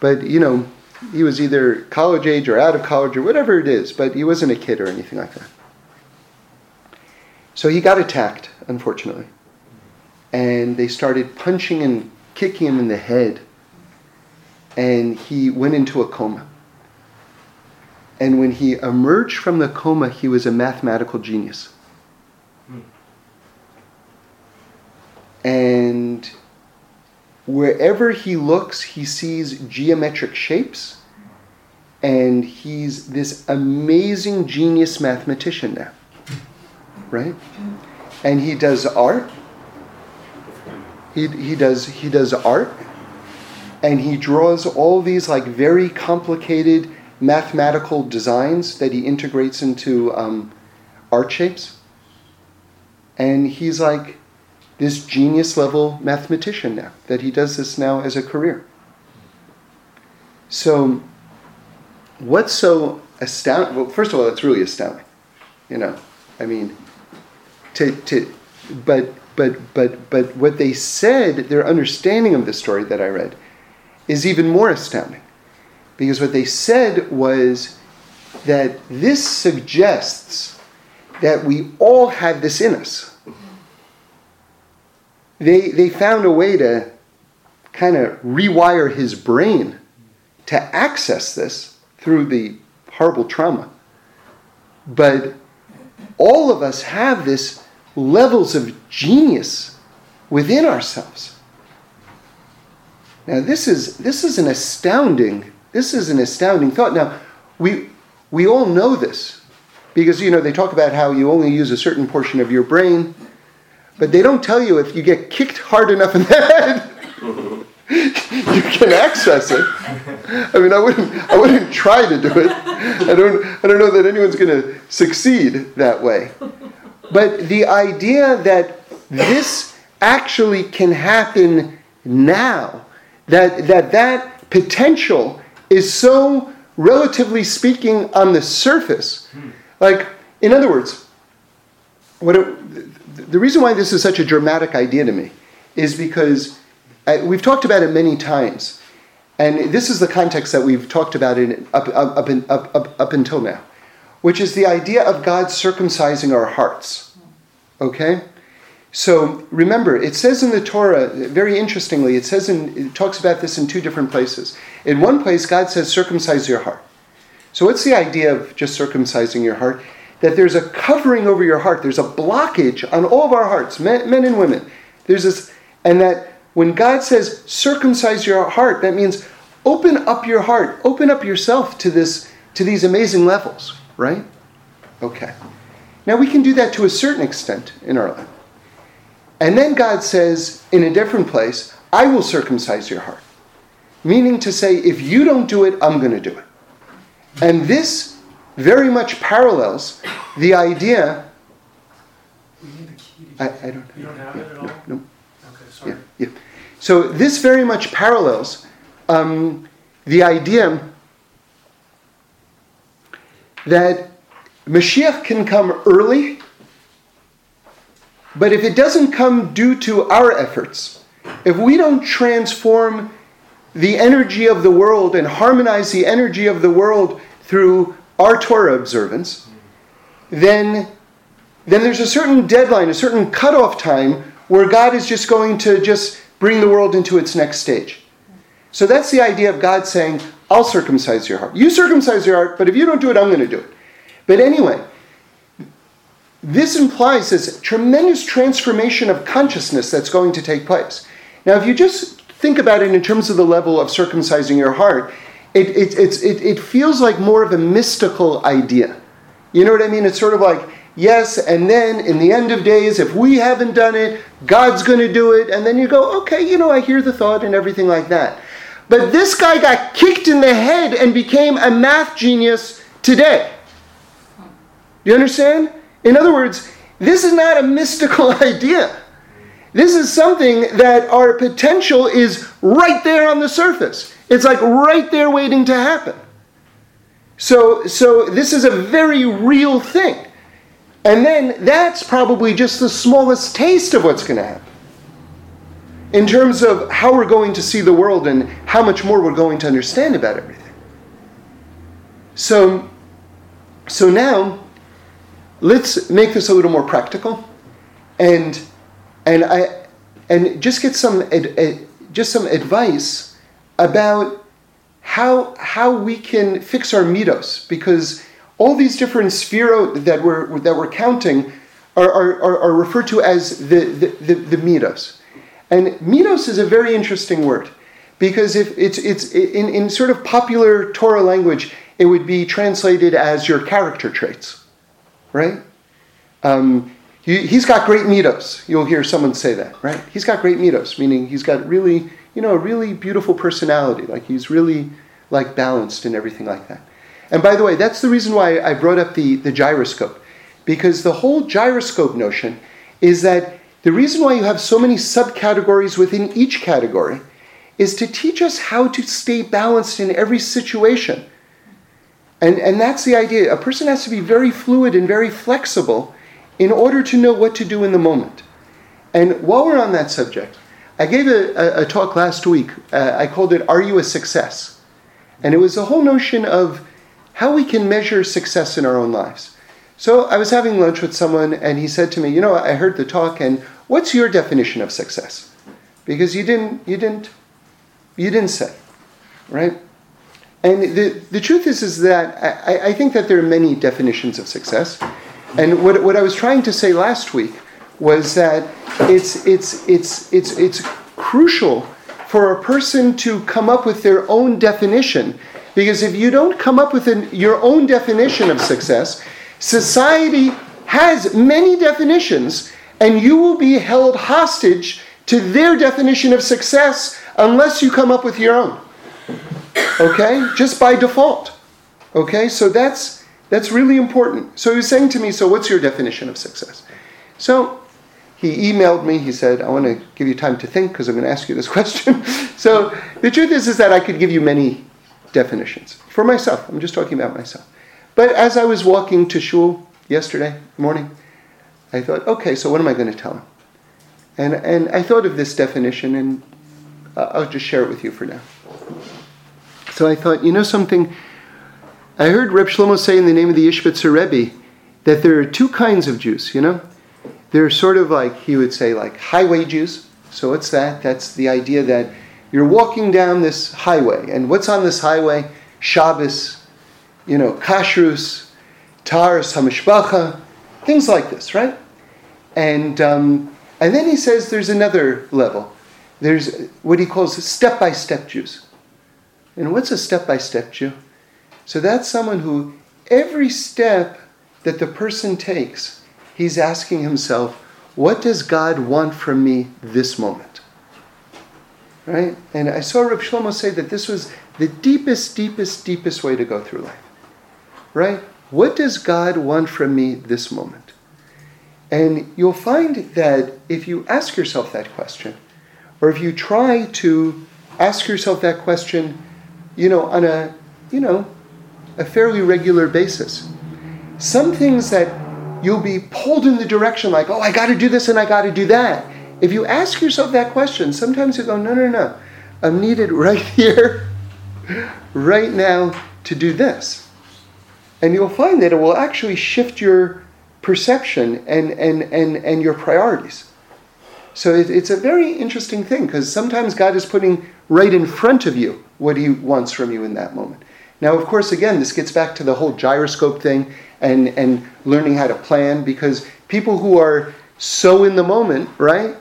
but you know, he was either college age or out of college or whatever it is. But he wasn't a kid or anything like that. So he got attacked, unfortunately. And they started punching and kicking him in the head. And he went into a coma. And when he emerged from the coma, he was a mathematical genius. Hmm. And wherever he looks, he sees geometric shapes. And he's this amazing genius mathematician now. Right? And he does art. He he does he does art, and he draws all these like very complicated mathematical designs that he integrates into um, art shapes. And he's like this genius level mathematician now. That he does this now as a career. So, what's so astounding? Well, first of all, it's really astounding. You know, I mean. To, to, but but but but what they said, their understanding of the story that I read, is even more astounding, because what they said was that this suggests that we all had this in us. They they found a way to kind of rewire his brain to access this through the horrible trauma, but all of us have this. Levels of genius within ourselves. Now this is this is an astounding this is an astounding thought. Now we we all know this because you know they talk about how you only use a certain portion of your brain, but they don't tell you if you get kicked hard enough in the head, you can access it. I mean, I wouldn't I wouldn't try to do it. I don't I don't know that anyone's going to succeed that way. But the idea that this actually can happen now, that, that that potential is so, relatively speaking, on the surface. Like, in other words, what it, the reason why this is such a dramatic idea to me is because I, we've talked about it many times. And this is the context that we've talked about it up, up, up, in, up, up, up until now. Which is the idea of God circumcising our hearts. Okay? So remember, it says in the Torah, very interestingly, it says in, it talks about this in two different places. In one place, God says, circumcise your heart. So what's the idea of just circumcising your heart? That there's a covering over your heart. There's a blockage on all of our hearts, men, men and women. There's this, and that when God says, circumcise your heart, that means open up your heart, open up yourself to this, to these amazing levels. Right? Okay. Now we can do that to a certain extent in our life. And then God says in a different place, I will circumcise your heart. Meaning to say, if you don't do it, I'm going to do it. And this very much parallels the idea... I, I don't know. You don't have yeah, it at all? No. no. Okay, sorry. Yeah, yeah. So this very much parallels um, the idea... that Mashiach can come early, but if it doesn't come due to our efforts, if we don't transform the energy of the world and harmonize the energy of the world through our Torah observance, then, then there's a certain deadline, a certain cutoff time where God is just going to just bring the world into its next stage. So that's the idea of God saying, I'll circumcise your heart. You circumcise your heart, but if you don't do it, I'm going to do it. But anyway, this implies this tremendous transformation of consciousness that's going to take place. Now, if you just think about it in terms of the level of circumcising your heart, it it it's, it, it feels like more of a mystical idea. You know what I mean? It's sort of like, yes, and then in the end of days, if we haven't done it, God's going to do it. And then you go, okay, you know, I hear the thought and everything like that. But this guy got kicked in the head and became a math genius today. Do you understand? In other words, this is not a mystical idea. This is something that our potential is right there on the surface. It's like right there waiting to happen. So, so this is a very real thing. And then that's probably just the smallest taste of what's going to happen in terms of how we're going to see the world and how much more we're going to understand about everything. So, so now, let's make this a little more practical, and and I and just get some ad, ad, just some advice about how how we can fix our midos, because all these different sphirot that we're that we're counting are are, are referred to as the the, the the midos, and midos is a very interesting word, because if it's it's in in sort of popular Torah language, it would be translated as your character traits. Right? Um, he, he's got great midos. You'll hear someone say that, right? He's got great midos, meaning he's got really, you know, a really beautiful personality. Like he's really like balanced and everything like that. And by the way, that's the reason why I brought up the, the gyroscope, because the whole gyroscope notion is that the reason why you have so many subcategories within each category is to teach us how to stay balanced in every situation. And, and that's the idea. A person has to be very fluid and very flexible in order to know what to do in the moment. And while we're on that subject, I gave a, a, a talk last week. Uh, I called it, Are You a Success? And it was the whole notion of how we can measure success in our own lives. So I was having lunch with someone and he said to me, you know, I heard the talk and what's your definition of success? Because you didn't, you didn't, you didn't say, right? And the, the truth is, is that I, I think that there are many definitions of success. And what what I was trying to say last week was that it's it's it's it's it's crucial for a person to come up with their own definition, because if you don't come up with an, your own definition of success, society has many definitions, and you will be held hostage to their definition of success unless you come up with your own. Okay, just by default. Okay, so that's that's really important. So he was saying to me, so what's your definition of success? So he emailed me, he said, I want to give you time to think because I'm going to ask you this question. So the truth is, is that I could give you many definitions. For myself, I'm just talking about myself. But as I was walking to shul yesterday morning, I thought, okay, so what am I going to tell him? And, and I thought of this definition, and I'll just share it with you for now. So I thought, you know something? I heard Reb Shlomo say in the name of the Yishbitzer Rebbe that there are two kinds of Jews, you know? There are sort of like, he would say, like highway Jews. So what's that? That's the idea that you're walking down this highway. And what's on this highway? Shabbos, you know, kashrus, taras hamishpacha, things like this, right? And um, and then he says there's another level. There's what he calls step-by-step Jews. And what's a step-by-step Jew? So that's someone who every step that the person takes, he's asking himself, what does God want from me this moment? Right? And I saw Reb Shlomo say that this was the deepest, deepest, deepest way to go through life. Right? What does God want from me this moment? And you'll find that if you ask yourself that question, or if you try to ask yourself that question, you know, on a, you know, a fairly regular basis. Some things that you'll be pulled in the direction like, oh, I got to do this and I got to do that. If you ask yourself that question, sometimes you go, no, no, no, I'm needed right here, right now to do this. And you'll find that it will actually shift your perception and, and, and, and your priorities. So it, it's a very interesting thing because sometimes God is putting right in front of you what he wants from you in that moment. Now, of course, again, this gets back to the whole gyroscope thing and, and learning how to plan, because people who are so in the moment, right?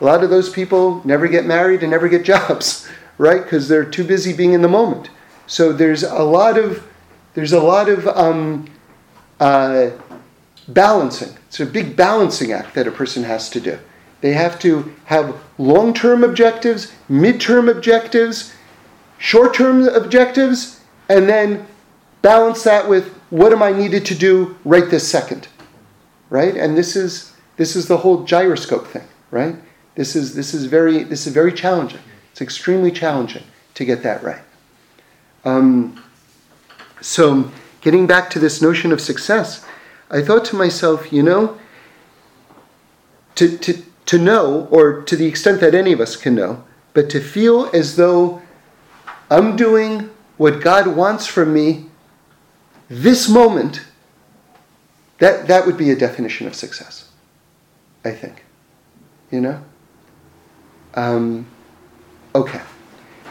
A lot of those people never get married and never get jobs, right? Because they're too busy being in the moment. So there's a lot of there's a lot of um, uh, balancing. It's a big balancing act that a person has to do. They have to have long-term objectives, mid-term objectives, short-term objectives, and then balance that with what am I needed to do right this second, right? And this is this is the whole gyroscope thing, right? This is this is very this is very challenging. It's extremely challenging to get that right. Um, so getting back to this notion of success, I thought to myself, you know, to to to know, or to the extent that any of us can know, but to feel as though I'm doing what God wants from me this moment, that, that would be a definition of success, I think. You know? Um, okay.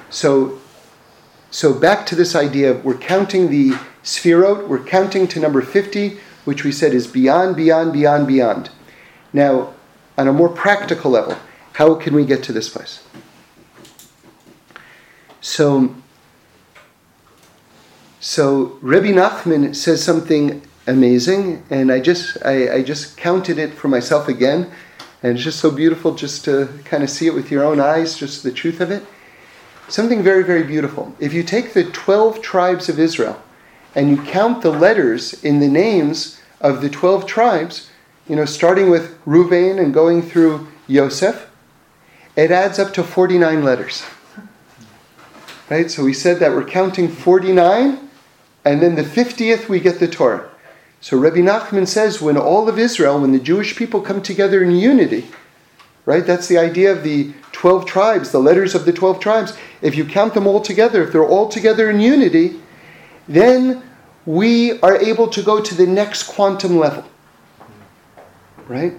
So so back to this idea of we're counting the Sphirot, we're counting to number fifty, which we said is beyond, beyond, beyond, beyond. Now, on a more practical level, how can we get to this place? So, so Rebbe Nachman says something amazing, and I just I, I just counted it for myself again, and it's just so beautiful just to kind of see it with your own eyes, just the truth of it. Something very, very beautiful. If you take the twelve tribes of Israel and you count the letters in the names of the twelve tribes, you know, starting with Reuven and going through Yosef, it adds up to forty-nine letters. Right? So we said that we're counting forty-nine. And then the fiftieth, we get the Torah. So Rebbe Nachman says when all of Israel, when the Jewish people come together in unity, right? That's the idea of the twelve tribes, the letters of the twelve tribes. If you count them all together, if they're all together in unity, then we are able to go to the next quantum level, right?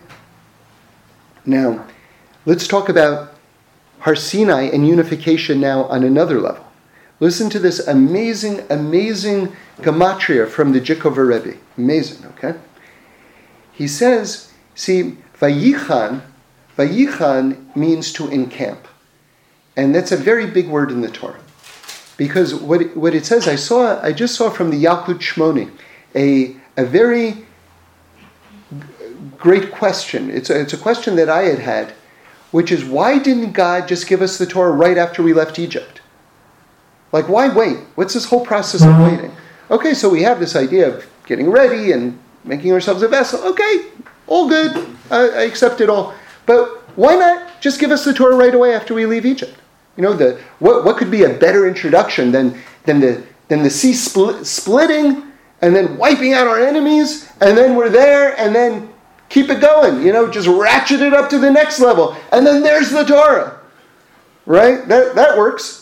Now, let's talk about Har Sinai and unification now on another level. Listen to this amazing, amazing gematria from the Jikover Rebbe. Amazing, okay? He says, see, Vayichan, Vayichan means to encamp. And that's a very big word in the Torah. Because what it, what it says, I saw, I just saw from the Yalkut Shimoni, a, a very g- great question. It's a, it's a question that I had had, which is, why didn't God just give us the Torah right after we left Egypt? Like, why wait? What's this whole process of waiting? Okay, so we have this idea of getting ready and making ourselves a vessel. Okay, all good. I, I accept it all. But why not just give us the Torah right away after we leave Egypt? You know, the what what could be a better introduction than than the than the sea spl- splitting and then wiping out our enemies, and then we're there, and then keep it going. You know, just ratchet it up to the next level, and then there's the Torah, right? That that works.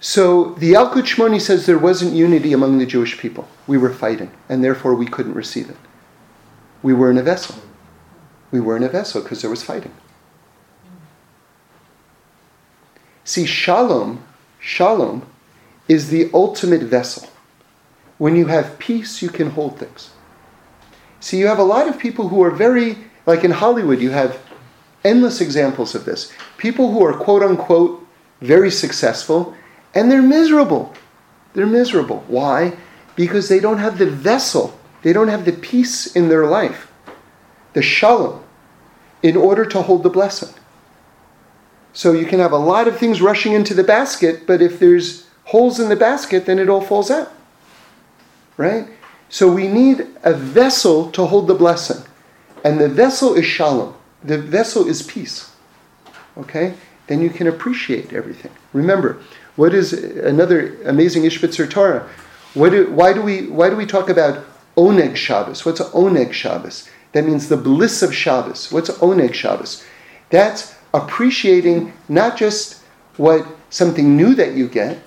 So the Yalkut Shimoni says there wasn't unity among the Jewish people. We were fighting, and therefore we couldn't receive it. We were in a vessel. We were in a vessel because there was fighting. See, shalom, shalom is the ultimate vessel. When you have peace, you can hold things. See, you have a lot of people who are very, like in Hollywood, you have endless examples of this. People who are quote-unquote very successful, and they're miserable. They're miserable. Why? Because they don't have the vessel. They don't have the peace in their life, the shalom, in order to hold the blessing. So you can have a lot of things rushing into the basket, but if there's holes in the basket, then it all falls out. Right? So we need a vessel to hold the blessing. And the vessel is shalom. The vessel is peace. Okay? Then you can appreciate everything. Remember, what is another amazing Ishbitzer Torah? What do, why do we why do we talk about Oneg Shabbos? What's Oneg Shabbos? That means the bliss of Shabbos. What's Oneg Shabbos? That's appreciating not just what something new that you get,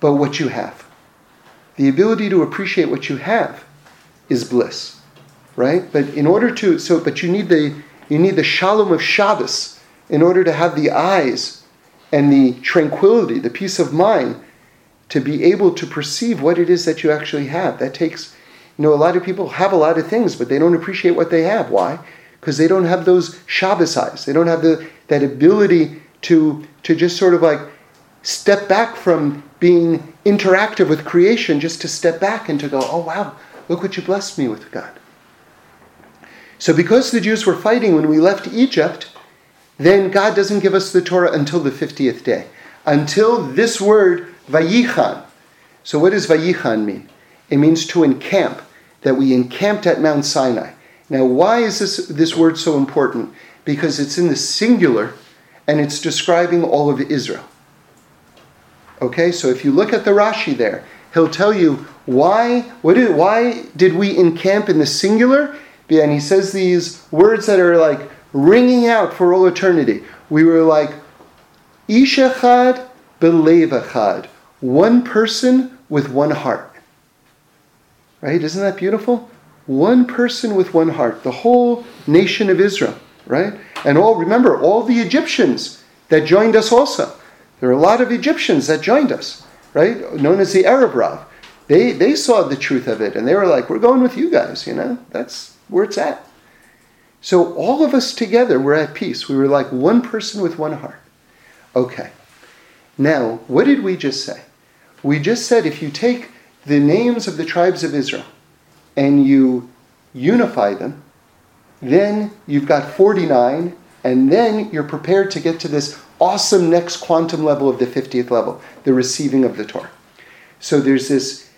but what you have. The ability to appreciate what you have is bliss, right? But in order to so, but you need the you need the shalom of Shabbos in order to have the eyes and the tranquility, the peace of mind, to be able to perceive what it is that you actually have. That takes, you know, a lot of people have a lot of things, but they don't appreciate what they have. Why? Because they don't have those Shabbos eyes. They don't have the that ability to to just sort of like step back from being interactive with creation, just to step back and to go, oh wow, look what you blessed me with, God. So because the Jews were fighting when we left Egypt, then God doesn't give us the Torah until the fiftieth day. Until this word, Vayichan. So what does Vayichan mean? It means to encamp, that we encamped at Mount Sinai. Now why is this, this word so important? Because it's in the singular, and it's describing all of Israel. Okay, so if you look at the Rashi there, he'll tell you, why, what did, why did we encamp in the singular? And he says these words that are like ringing out for all eternity. We were like, Ish Echad B'Lev Echad, one person with one heart. Right? Isn't that beautiful? One person with one heart. The whole nation of Israel, right? And all, remember, all the Egyptians that joined us also. There were a lot of Egyptians that joined us, right? Known as the Arab Rav. They, they saw the truth of it, and they were like, we're going with you guys, you know? That's where it's at. So all of us together were at peace. We were like one person with one heart. Okay. Now, what did we just say? We just said if you take the names of the tribes of Israel and you unify them, then you've got forty-nine, and then you're prepared to get to this awesome next quantum level of the fiftieth level, the receiving of the Torah. So there's this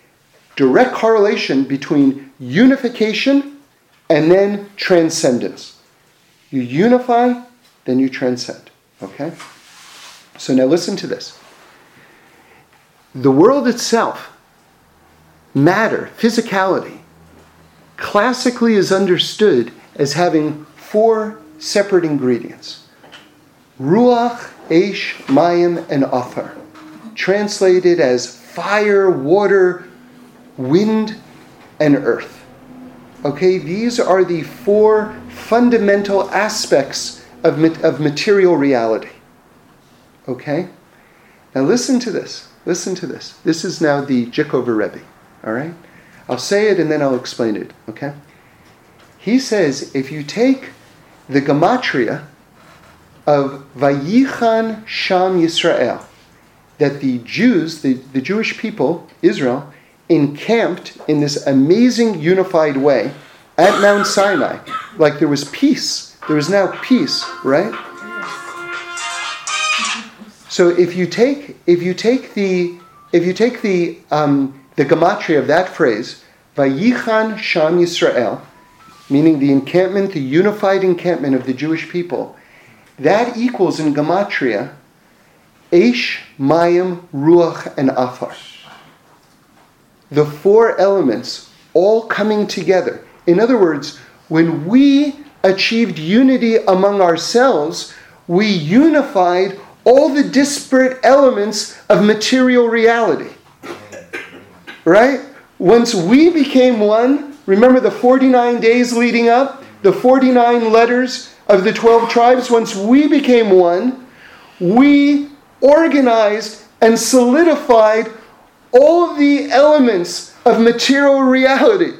direct correlation between unification and then transcendence. You unify, then you transcend. Okay? So now listen to this. The world itself, matter, physicality, classically is understood as having four separate ingredients. Ruach, Esh, Mayim, and Athar. Translated as fire, water, wind, and earth. Okay, these are the four fundamental aspects of, of material reality. Okay? Now listen to this. Listen to this. This is now the Jikover Rebbe. All right? I'll say it and then I'll explain it. Okay? He says, if you take the gematria of Vayichan Sham Yisrael, that the Jews, the, the Jewish people, Israel, encamped in this amazing unified way at Mount Sinai. Like there was peace. There was now peace, right? So if you take if you take the if you take the um, the gematria of that phrase, Vayichan Sham Yisrael, meaning the encampment, the unified encampment of the Jewish people, that equals in gematria Esh, Mayim, Ruach, and Afar. The four elements all coming together. In other words, when we achieved unity among ourselves, we unified all the disparate elements of material reality. Right? Once we became one, remember the forty-nine days leading up, the forty-nine letters of the twelve tribes, once we became one, we organized and solidified all of the elements of material reality.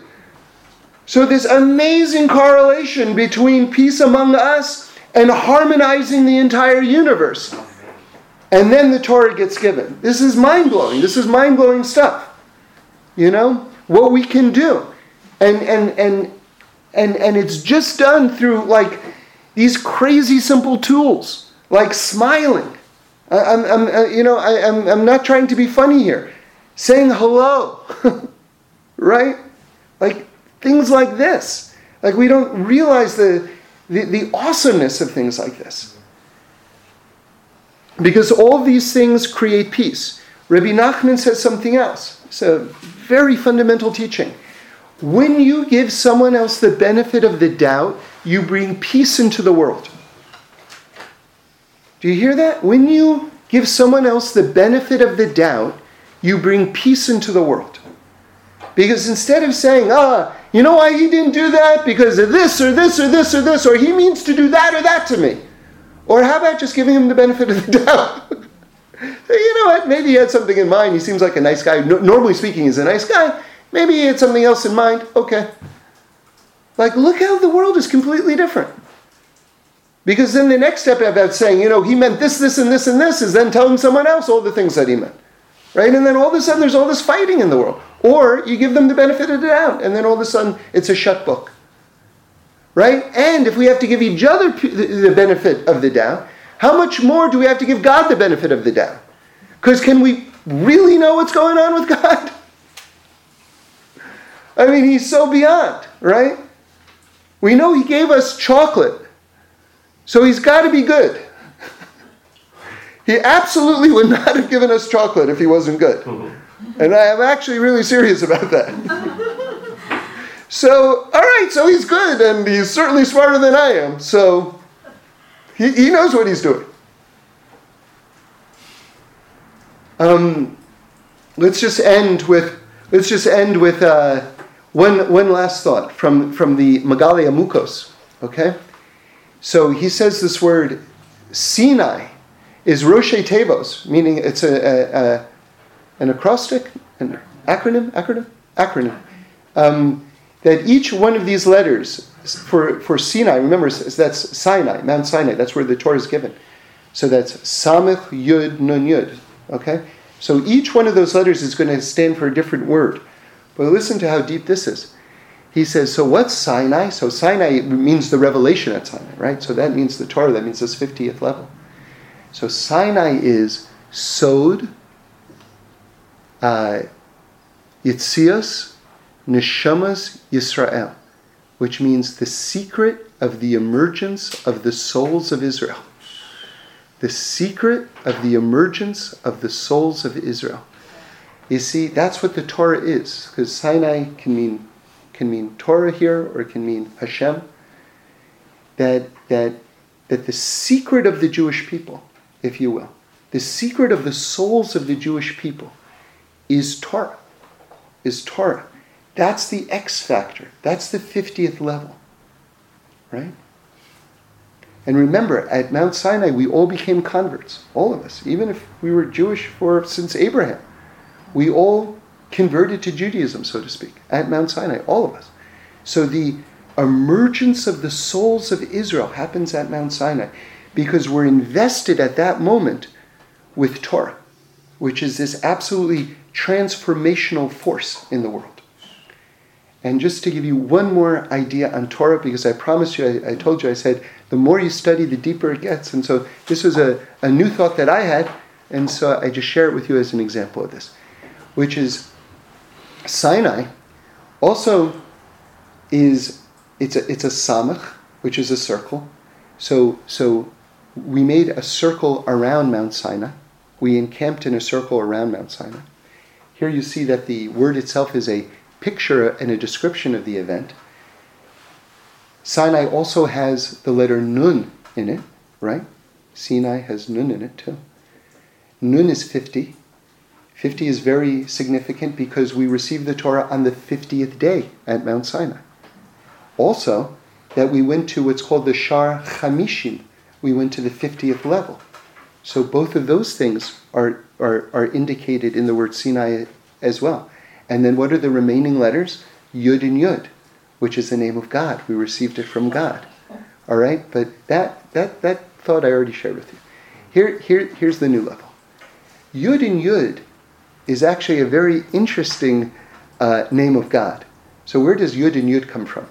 So this amazing correlation between peace among us and harmonizing the entire universe. And then the Torah gets given. This is mind-blowing. This is mind-blowing stuff. You know? What we can do. And and and and and it's just done through like these crazy simple tools. Like smiling. I, I'm, I'm you know, I, I'm I'm not trying to be funny here. Saying hello, right? Like things like this. Like we don't realize the, the the awesomeness of things like this. Because all these things create peace. Rebbe Nachman says something else. It's a very fundamental teaching. When you give someone else the benefit of the doubt, you bring peace into the world. Do you hear that? When you give someone else the benefit of the doubt, you bring peace into the world. Because instead of saying, ah, you know why he didn't do that? Because of this or this or this or this, or he means to do that or that to me. Or how about just giving him the benefit of the doubt? You know what, maybe he had something in mind. He seems like a nice guy. No, normally speaking, he's a nice guy. Maybe he had something else in mind. Okay. Like, look how the world is completely different. Because then the next step about saying, you know, he meant this, this, and this, and this, is then telling someone else all the things that he meant. Right? And then all of a sudden there's all this fighting in the world. Or you give them the benefit of the doubt, and then all of a sudden it's a shut book. Right? And if we have to give each other the benefit of the doubt, how much more do we have to give God the benefit of the doubt? Because can we really know what's going on with God? I mean, he's so beyond, right? We know he gave us chocolate, so he's got to be good. He absolutely would not have given us chocolate if he wasn't good. And I am actually really serious about that. So, all right, so he's good, and he's certainly smarter than I am, so he, he knows what he's doing. Um, let's just end with let's just end with uh, one one last thought from, from the Magali Amukos. Okay, so he says this word Sinai is Roshe Tevos, meaning it's a, a, a an acrostic, an acronym, acronym, acronym. Um, that each one of these letters for for Sinai, remember that's Sinai, Mount Sinai. That's where the Torah is given. So that's Samech Yud Nun Yud. Okay, so each one of those letters is going to stand for a different word. But listen to how deep this is. He says, so what's Sinai? So Sinai means the revelation at Sinai, right? So that means the Torah, that means this fiftieth level. So Sinai is Sod, uh, Yitzias, Neshamah Yisrael, which means the secret of the emergence of the souls of Israel. The secret of the emergence of the souls of Israel. You see, that's what the Torah is, because Sinai can mean can mean Torah here, or it can mean Hashem. That that that the secret of the Jewish people, if you will, the secret of the souls of the Jewish people, is Torah. Is Torah. That's the X factor. That's the fiftieth level, right? And remember, at Mount Sinai, we all became converts, all of us. Even if we were Jewish for since Abraham, we all converted to Judaism, so to speak, at Mount Sinai, all of us. So the emergence of the souls of Israel happens at Mount Sinai because we're invested at that moment with Torah, which is this absolutely transformational force in the world. And just to give you one more idea on Torah, because I promised you, I, I told you, I said, the more you study, the deeper it gets. And so this was a, a new thought that I had, and so I just share it with you as an example of this, which is Sinai also is, it's a it's a samach, which is a circle. So so we made a circle around Mount Sinai. We encamped in a circle around Mount Sinai. Here you see that the word itself is a picture and a description of the event. Sinai also has the letter Nun in it, right? Sinai has Nun in it too. Nun is fifty. fifty is very significant because we received the Torah on the fiftieth day at Mount Sinai. Also, that we went to what's called the Shar Chamishim. We went to the fiftieth level. So both of those things are, are, are indicated in the word Sinai as well. And then what are the remaining letters? Yud and Yud, which is the name of God. We received it from God. All right? But that that that thought I already shared with you. Here, here, here's the new level. Yud and Yud is actually a very interesting uh, name of God. So where does Yud and Yud come from?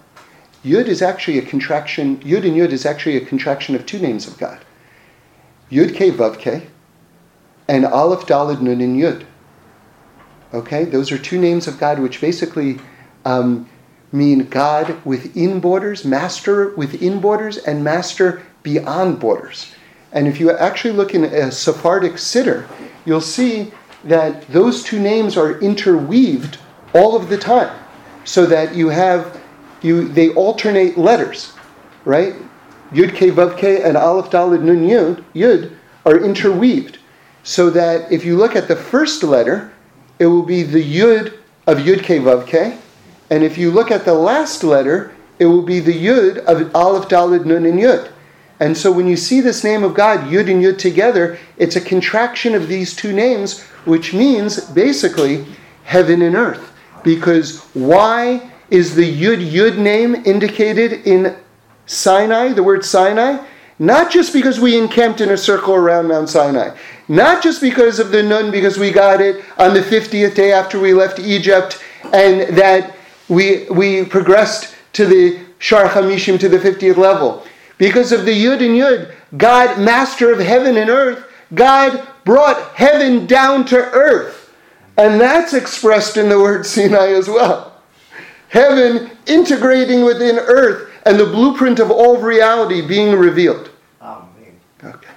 Yud is actually a contraction, Yud and Yud is actually a contraction of two names of God. Yud Ke Vav Ke and Aleph Daled Nun and Yud. Okay, those are two names of God which basically um, mean God within borders, master within borders, and master beyond borders. And if you actually look in a Sephardic Siddur, you'll see that those two names are interweaved all of the time, so that you have, you they alternate letters, right? Yud Ke Vav Ke and Aleph Daled Nun Yud, Yud are interweaved, so that if you look at the first letter, it will be the Yud of Yud Ke Vav Ke. And if you look at the last letter, it will be the Yud of Aleph Daled Nun and Yud. And so when you see this name of God, Yud and Yud together, it's a contraction of these two names, which means basically heaven and earth. Because why is the Yud Yud name indicated in Sinai, the word Sinai? Not just because we encamped in a circle around Mount Sinai. Not just because of the Nun, because we got it on the fiftieth day after we left Egypt, and that we we progressed to the Shar HaMishim, to the fiftieth level. Because of the Yud and Yud, God, master of heaven and earth, God brought heaven down to earth. And that's expressed in the word Sinai as well. Heaven integrating within earth and the blueprint of all reality being revealed. Amen. Okay.